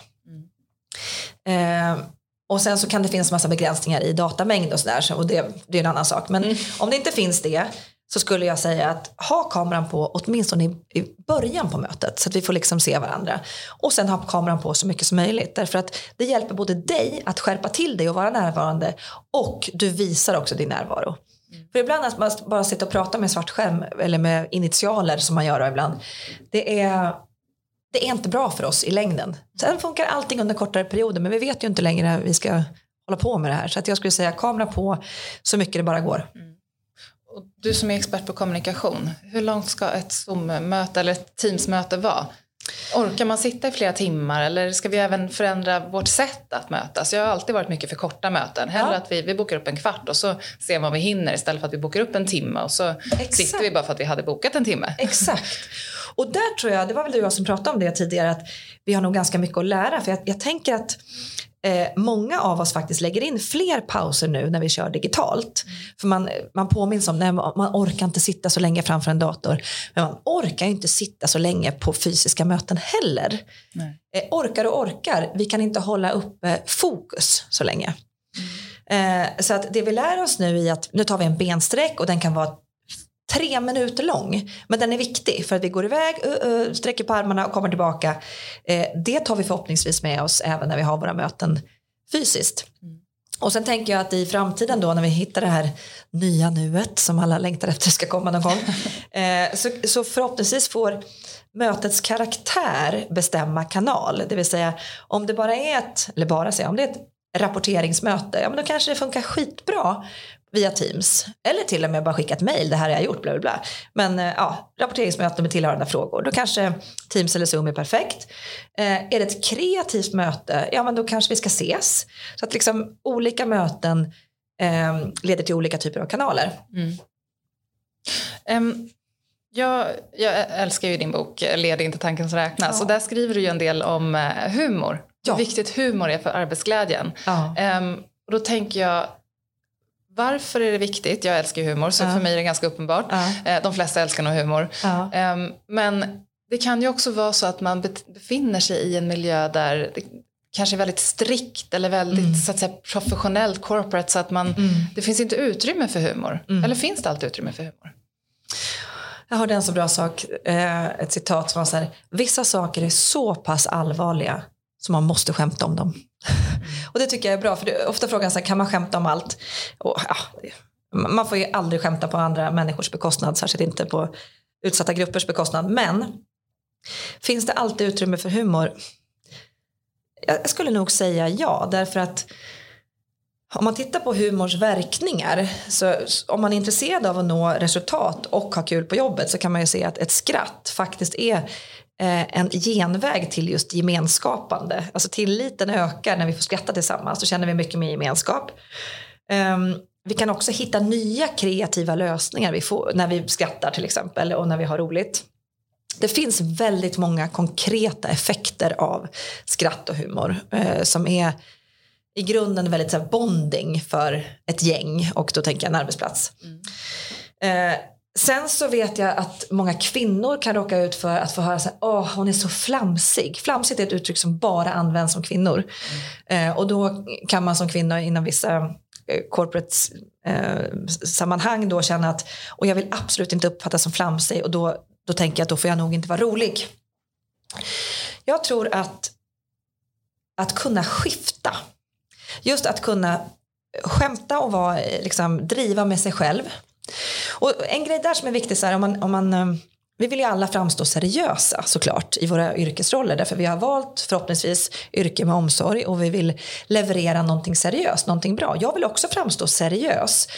Mm. Eh, Och sen så kan det finnas massa begränsningar i datamängd och sådär. Och det, det är en annan sak. Men mm. om det inte finns det så skulle jag säga att ha kameran på åtminstone i, i början på mötet. Så att vi får liksom se varandra. Och sen ha kameran på så mycket som möjligt. Därför att det hjälper både dig att skärpa till dig och vara närvarande. Och du visar också din närvaro. Mm. För ibland att man bara sitter och pratar med svart skärm. Eller med initialer som man gör ibland. Det är... Det är inte bra för oss i längden. Sen funkar allting under kortare perioder. Men vi vet ju inte längre hur vi ska hålla på med det här. Så att jag skulle säga kamera på så mycket det bara går. Mm. Och du som är expert på kommunikation. Hur långt ska ett Zoom-möte eller ett Teams-möte vara? Orkar man sitta i flera timmar? Eller ska vi även förändra vårt sätt att mötas? Jag har alltid varit mycket för korta möten. Hellre ja. att vi, vi bokar upp en kvart och så ser vad vi hinner. Istället för att vi bokar upp en timme. Och så Exakt. sitter vi bara för att vi hade bokat en timme. Exakt. Och där tror jag, det var väl du och jag som pratade om det tidigare, att vi har nog ganska mycket att lära. För jag, jag tänker att eh, många av oss faktiskt lägger in fler pauser nu när vi kör digitalt. Mm. För man, man påminns om, nej, man orkar inte sitta så länge framför en dator. Men man orkar ju inte sitta så länge på fysiska möten heller. Nej. Eh, orkar och orkar, vi kan inte hålla upp eh, fokus så länge. Mm. Eh, så att det vi lär oss nu i att, nu tar vi en bensträck och den kan vara tre minuter lång. Men den är viktig för att vi går iväg, uh, uh, sträcker på armarna och kommer tillbaka. Eh, det tar vi förhoppningsvis med oss även när vi har våra möten fysiskt. Mm. Och sen tänker jag att i framtiden då när vi hittar det här nya nuet som alla längtar efter ska komma någon gång. Eh, så, så förhoppningsvis får mötets karaktär bestämma kanal. Det vill säga om det bara är ett, eller bara säga om det är ett rapporteringsmöte. Ja men då kanske det funkar skitbra via Teams. Eller till och med bara skicka ett mejl. Det här har jag gjort, bla bla bla. Men ja, rapporteringsmöten med tillhörande frågor. Då kanske Teams eller Zoom är perfekt. Eh, är det ett kreativt möte? Ja, men då kanske vi ska ses. Så att liksom olika möten eh, leder till olika typer av kanaler. Mm. Um, jag, jag älskar ju din bok Led inte tanken som räknas. Ja. Och där skriver du ju en del om humor. Ja. Hur viktigt humor är för arbetsglädjen. Ja. Um, och då tänker jag, varför är det viktigt? Jag älskar humor, så ja. för mig är det ganska uppenbart. Ja. De flesta älskar nog humor. Ja. Men det kan ju också vara så att man befinner sig i en miljö där det kanske är väldigt strikt eller väldigt mm. så att säga, professionellt, corporate. Så att man, mm. det finns inte utrymme för humor. Mm. Eller finns det alltid utrymme för humor? Jag hörde en så bra sak, ett citat som var så här: vissa saker är så pass allvarliga så man måste skämta om dem. Och det tycker jag är bra. För det, ofta frågan så här, kan man skämta om allt? Och, ja, man får ju aldrig skämta på andra människors bekostnad. Särskilt inte på utsatta gruppers bekostnad. Men finns det alltid utrymme för humor? Jag skulle nog säga ja. Därför att om man tittar på humors verkningar. Så om man är intresserad av att nå resultat och ha kul på jobbet. Så kan man ju se att ett skratt faktiskt är en genväg till just gemenskapande. Alltså tilliten ökar när vi får skratta tillsammans. Då känner vi mycket mer gemenskap. Um, vi kan också hitta nya kreativa lösningar vi får, när vi skrattar till exempel. Och när vi har roligt. Det finns väldigt många konkreta effekter av skratt och humor. Uh, som är i grunden väldigt så här, bonding för ett gäng. Och då tänker jag en arbetsplats. Mm. Uh, Sen så vet jag att många kvinnor kan råka ut för att få höra så här, åh, hon är så flamsig. Flamsigt är ett uttryck som bara används om kvinnor. Mm. Eh, och då kan man som kvinna inom vissa eh, corporate eh, sammanhang då känna att, och jag vill absolut inte uppfattas som flamsig. Och då, då tänker jag att då får jag nog inte vara rolig. Jag tror att att kunna skifta. Just att kunna skämta och vara, liksom, driva med sig själv. Och en grej där som är viktig så här, om man, om man, vi vill ju alla framstå seriösa såklart i våra yrkesroller, därför vi har valt förhoppningsvis yrke med omsorg och vi vill leverera någonting seriöst, någonting bra. Jag vill också framstå seriös,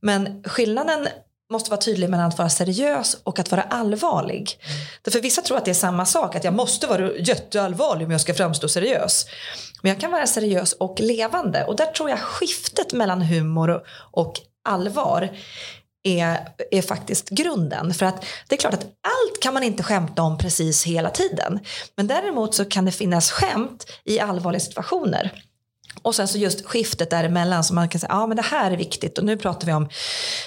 men skillnaden måste vara tydlig mellan att vara seriös och att vara allvarlig. Mm. Därför vissa tror att det är samma sak, att jag måste vara jätteallvarlig om jag ska framstå seriös. Men jag kan vara seriös och levande, och där tror jag skiftet mellan humor och allvar är, är faktiskt grunden. För att det är klart att allt kan man inte skämta om precis hela tiden, men däremot så kan det finnas skämt i allvarliga situationer. Och sen så just skiftet däremellan, så man kan säga, ja ah, men det här är viktigt, och nu pratar vi om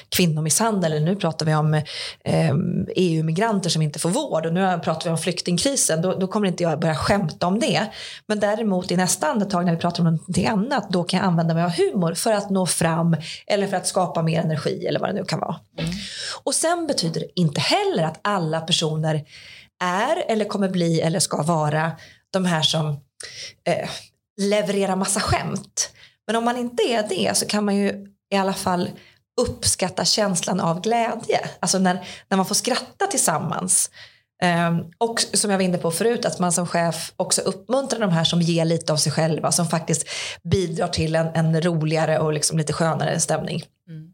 kvinnomisshandel, eller nu pratar vi om eh, E U-migranter som inte får vård, och nu pratar vi om flyktingkrisen, då, då kommer inte jag börja skämta om det. Men däremot i nästa andetag när vi pratar om någonting annat, då kan jag använda mig av humor för att nå fram eller för att skapa mer energi eller vad det nu kan vara. Mm. Och sen betyder det inte heller att alla personer är eller kommer bli eller ska vara de här som... Eh, leverera massa skämt. Men om man inte är det, så kan man ju i alla fall uppskatta känslan av glädje. Alltså när, när man får skratta tillsammans. Um, och som jag var inne på förut, att man som chef också uppmuntrar de här som ger lite av sig själva, som faktiskt bidrar till en, en roligare och liksom lite skönare stämning. Mm.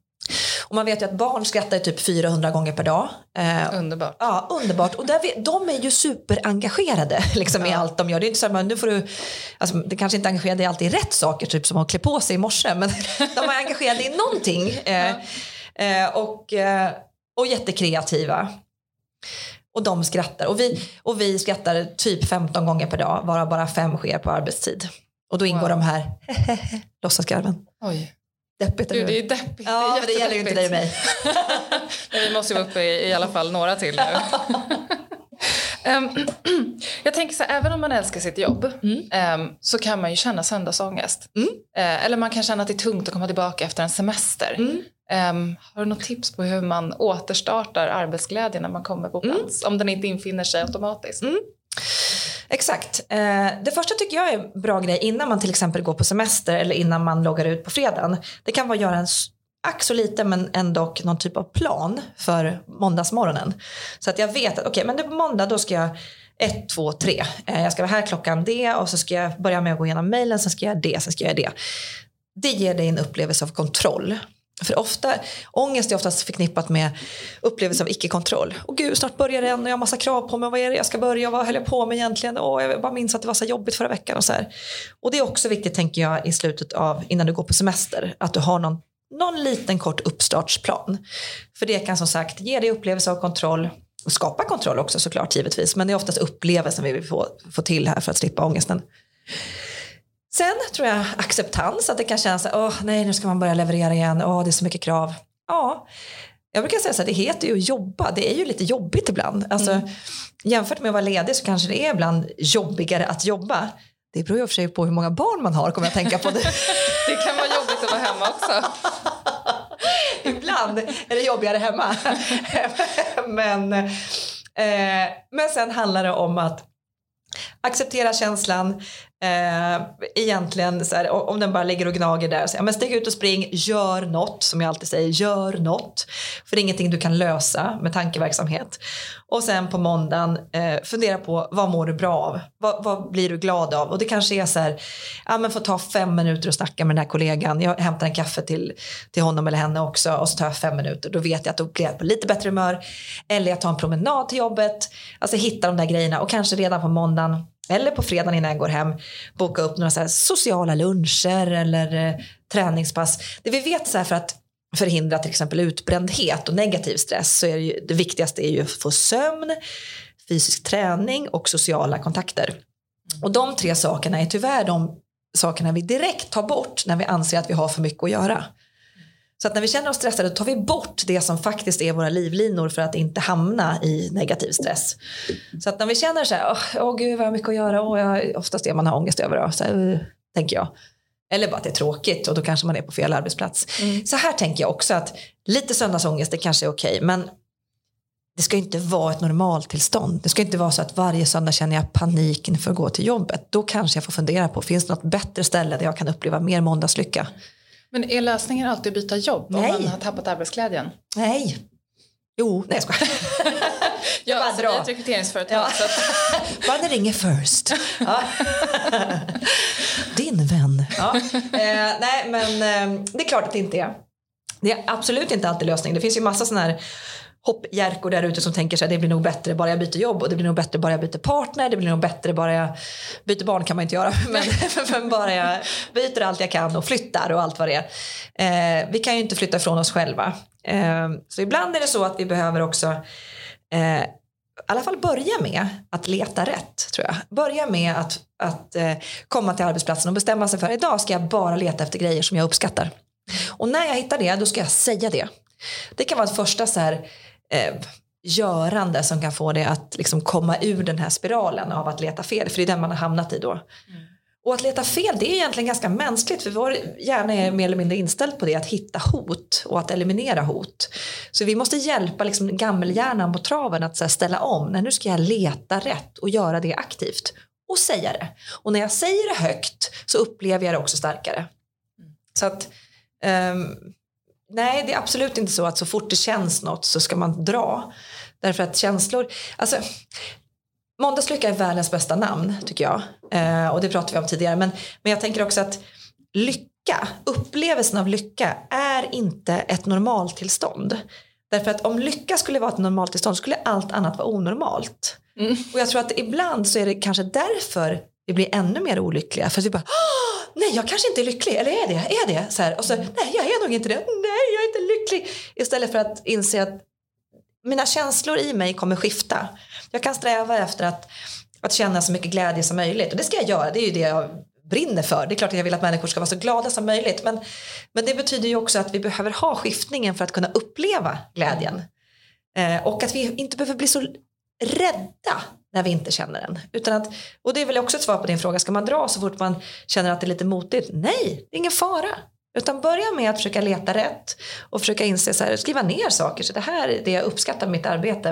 Och man vet ju att barn skrattar typ fyrahundra gånger per dag. Eh, underbart. Ja, underbart. Och där vi, de är ju superengagerade liksom, ja. I allt de gör. Det är inte så här, nu får du... Alltså, det kanske inte engagerade i alltid rätt saker, typ som att klä på sig i morse. Men de är engagerade i någonting. Eh, eh, och, eh, och jättekreativa. Och de skrattar. Och vi, och vi skrattar typ femton gånger per dag, varav bara fem sker på arbetstid. Och då ingår wow. de här låtsasgarven. Oj. Deppigt, du, det är deppigt. Ja, det, det gäller ju inte dig och mig. Vi måste ju vara uppe i, i alla fall några till nu. um, jag tänker så här, även om man älskar sitt jobb mm. um, så kan man ju känna söndagsångest. Mm. Uh, eller man kan känna att det är tungt att komma tillbaka efter en semester. Mm. Um, har du något tips på hur man återstartar arbetsglädjen när man kommer på plats? Mm. Om den inte infinner sig automatiskt. Mm. Exakt. Det första tycker jag är en bra grej innan man till exempel går på semester eller innan man loggar ut på fredagen. Det kan vara att göra en ack så lite men ändå någon typ av plan för måndagsmorgonen. Så att jag vet att okej, okay, men på måndag då ska jag ett, två, tre. Jag ska vara här klockan det, och så ska jag börja med att gå igenom mejlen, sen ska jag det, sen ska jag det. Det ger dig en upplevelse av kontroll. För ofta, ångest är oftast förknippat med upplevelse av icke-kontroll. Och gud, snart börjar den och jag har massa krav på mig. Vad är det jag ska börja? Vad höll jag på med egentligen? Åh, jag bara minns att det var så jobbigt förra veckan. Och, så här. Och det är också viktigt, tänker jag, i slutet av, innan du går på semester, att du har någon, någon liten kort uppstartsplan. För det kan som sagt ge dig upplevelse av kontroll och skapa kontroll också såklart givetvis. Men det är oftast upplevelsen vi vill få, få till här för att slippa ångesten. Sen tror jag acceptans, att det kan kännas åh nej, nu ska man börja leverera igen, åh det är så mycket krav. Ja, jag brukar säga så här, det heter ju att jobba, det är ju lite jobbigt ibland. Alltså, mm. jämfört med att vara ledig så kanske det är ibland jobbigare att jobba. Det beror ju för sig på hur många barn man har, kommer jag tänka på det. Det kan vara jobbigt att vara hemma också. Ibland är det jobbigare hemma. men, eh, men sen handlar det om att acceptera känslan eh, egentligen så här, om den bara ligger och gnager där så, ja, men stig ut och spring, gör något, som jag alltid säger, gör något, för det är ingenting du kan lösa med tankeverksamhet. Och sen på måndagen eh, fundera på vad mår du bra av, vad, vad blir du glad av, och det kanske är så här, ja men får ta fem minuter och snacka med den här kollegan, jag hämtar en kaffe till, till honom eller henne också, och så tar jag fem minuter, då vet jag att då blir jag på lite bättre humör, eller jag tar en promenad till jobbet. Alltså hitta de där grejerna, och kanske redan på måndag eller på fredagen innan jag går hem boka upp några så här sociala luncher eller eh, träningspass. Det vi vet så här, för att förhindra till exempel utbrändhet och negativ stress, så är det, ju, det viktigaste är ju att få sömn, fysisk träning och sociala kontakter. Och de tre sakerna är tyvärr de sakerna vi direkt tar bort när vi anser att vi har för mycket att göra. Så att när vi känner oss stressade tar vi bort det som faktiskt är våra livlinor för att inte hamna i negativ stress. Så att när vi känner så här, åh oh, gud vad jag har mycket att göra, åh, jag, oftast är man har ångest över det, så här, tänker jag. Eller bara att det är tråkigt, och då kanske man är på fel arbetsplats. Mm. Så här tänker jag också, att lite söndagsångest det kanske är okej, men det ska inte vara ett normaltillstånd. Det ska inte vara så att varje söndag känner jag paniken för att gå till jobbet. Då kanske jag får fundera på, finns det något bättre ställe där jag kan uppleva mer måndagslycka? Men är lösningen alltid att byta jobb Nej. om man har tappat arbetsglädjen? Nej. Jo, nej jag skojar. Jag bara drar. Jag är ett rekryteringsföretag. Ja. Bara det ringer först. Ja. Din vän. Ja. Eh, nej, men eh, det är klart att det inte är. Det är absolut inte alltid lösning. Det finns ju massa sådana här hoppjärkor där ute som tänker sig att det blir nog bättre bara jag byter jobb, och det blir nog bättre bara jag byter partner, det blir nog bättre bara jag byter barn, kan man inte göra, men, men bara jag byter allt jag kan och flyttar och allt vad det är. Eh, vi kan ju inte flytta från oss själva. Eh, så ibland är det så att vi behöver också eh, i alla fall börja med att leta rätt, tror jag. Börja med att, att eh, komma till arbetsplatsen och bestämma sig för idag ska jag bara leta efter grejer som jag uppskattar. Och när jag hittar det, då ska jag säga det. Det kan vara ett första så här Eh, görande som kan få det att liksom komma ur den här spiralen av att leta fel, för det är den man har hamnat i då. Mm. Och att leta fel, det är egentligen ganska mänskligt, för vår hjärna är mer eller mindre inställd på det, att hitta hot och att eliminera hot. Så vi måste hjälpa liksom gammelhjärnan på traven att så här ställa om. Nej, nu ska jag leta rätt och göra det aktivt och säga det. Och när jag säger det högt så upplever jag det också starkare. Mm. Så att ehm, nej, det är absolut inte så att så fort det känns något så ska man dra. Därför att känslor... Alltså, måndagslycka är världens bästa namn, tycker jag. Eh, och det pratade vi om tidigare. Men, men jag tänker också att lycka, upplevelsen av lycka, är inte ett normaltillstånd. Därför att om lycka skulle vara ett normaltillstånd skulle allt annat vara onormalt. Mm. Och jag tror att ibland så är det kanske därför vi blir ännu mer olyckliga. För att vi bara... Nej, jag kanske inte är lycklig. Eller är det? Är det? Så här. Och så, nej, jag är nog inte det. Nej, jag är inte lycklig. Istället för att inse att mina känslor i mig kommer skifta. Jag kan sträva efter att, att känna så mycket glädje som möjligt. Och det ska jag göra. Det är ju det jag brinner för. Det är klart att jag vill att människor ska vara så glada som möjligt. Men, men det betyder ju också att vi behöver ha skiftningen för att kunna uppleva glädjen. Eh, och att vi inte behöver bli så rädda när vi inte känner den. Utan att, och det är väl också ett svar på din fråga. Ska man dra så fort man känner att det är lite motigt? Nej, det är ingen fara. Utan börja med att försöka leta rätt. Och försöka inse så här, skriva ner saker. Så det här är det jag uppskattar med mitt arbete.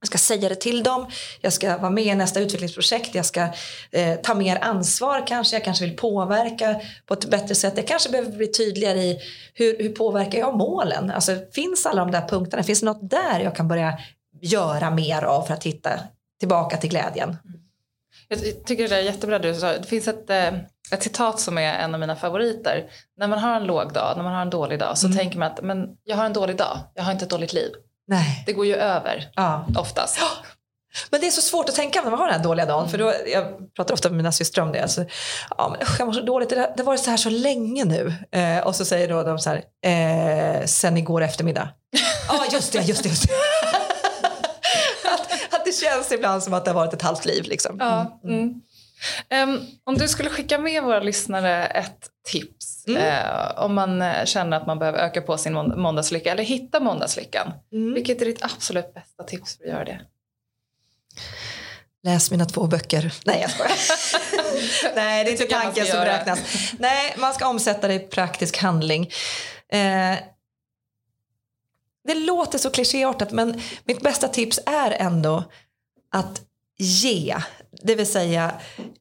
Jag ska säga det till dem. Jag ska vara med i nästa utvecklingsprojekt. Jag ska eh, ta mer ansvar kanske. Jag kanske vill påverka på ett bättre sätt. Jag kanske behöver bli tydligare i hur, hur påverkar jag målen? Alltså, finns alla de där punkterna? Finns det något där jag kan börja göra mer av för att hitta tillbaka till glädjen? Jag tycker det är jättebra du sa. Det finns ett, ett citat som är en av mina favoriter. När man har en låg dag, när man har en dålig dag, så mm. tänker man att men jag har en dålig dag, jag har inte ett dåligt liv. Nej. Det går ju över, ja. Oftast. Ja. Men det är så svårt att tänka när man har den här dåliga dagen. Mm. För då, jag pratar ofta med mina systrar om det. Alltså, ja, men, jag mår så dåligt. Det har varit så här så länge nu. Eh, och så säger då de så här, eh, sen igår eftermiddag. Ja, ah, just det, just det, just det. Det känns ibland som att det har varit ett halvt liv. Liksom. Ja, mm. um, om du skulle skicka med våra lyssnare ett tips. Mm. Uh, om man känner att man behöver öka på sin månd- måndagslycka. Eller hitta måndagslyckan. Mm. Vilket är ditt absolut bästa tips för att göra det? Läs mina två böcker. Nej, jag skojar. Nej, det är inte tanken som räknas. Nej, man ska omsätta det i praktisk handling. Uh, Det låter så klichéartat, men mitt bästa tips är ändå att ge. Det vill säga,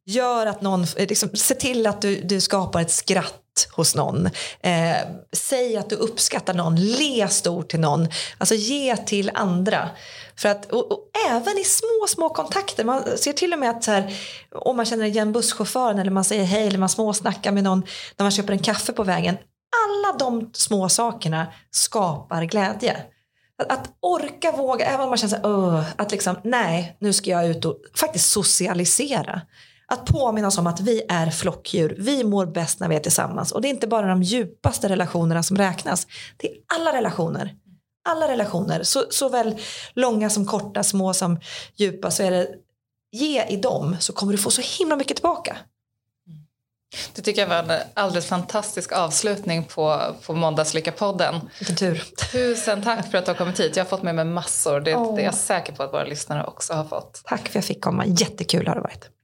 gör att någon, liksom, se till att du, du skapar ett skratt hos någon. Eh, säg att du uppskattar någon, le stort till någon. Alltså ge till andra. För att, och, och även i små, små kontakter. Man ser till och med att så här, om man känner igen busschauffören, eller man säger hej, eller man småsnackar med någon när man köper en kaffe på vägen. Alla de små sakerna skapar glädje. Att, att orka våga, även om man känner sig, att liksom, nej, nu ska jag ut och faktiskt socialisera. Att påminna oss om att vi är flockdjur. Vi mår bäst när vi är tillsammans. Och det är inte bara de djupaste relationerna som räknas. Det är alla relationer. Alla relationer, så, såväl långa som korta, små som djupa. Så är det, ge i dem så kommer du få så himla mycket tillbaka. Det tycker jag var en alldeles fantastisk avslutning på, på Måndagslycka-podden. Vilken tur. Tusen tack för att du har kommit hit. Jag har fått med mig massor. Det, oh. det är jag säker på att våra lyssnare också har fått. Tack för att jag fick komma. Jättekul har det varit.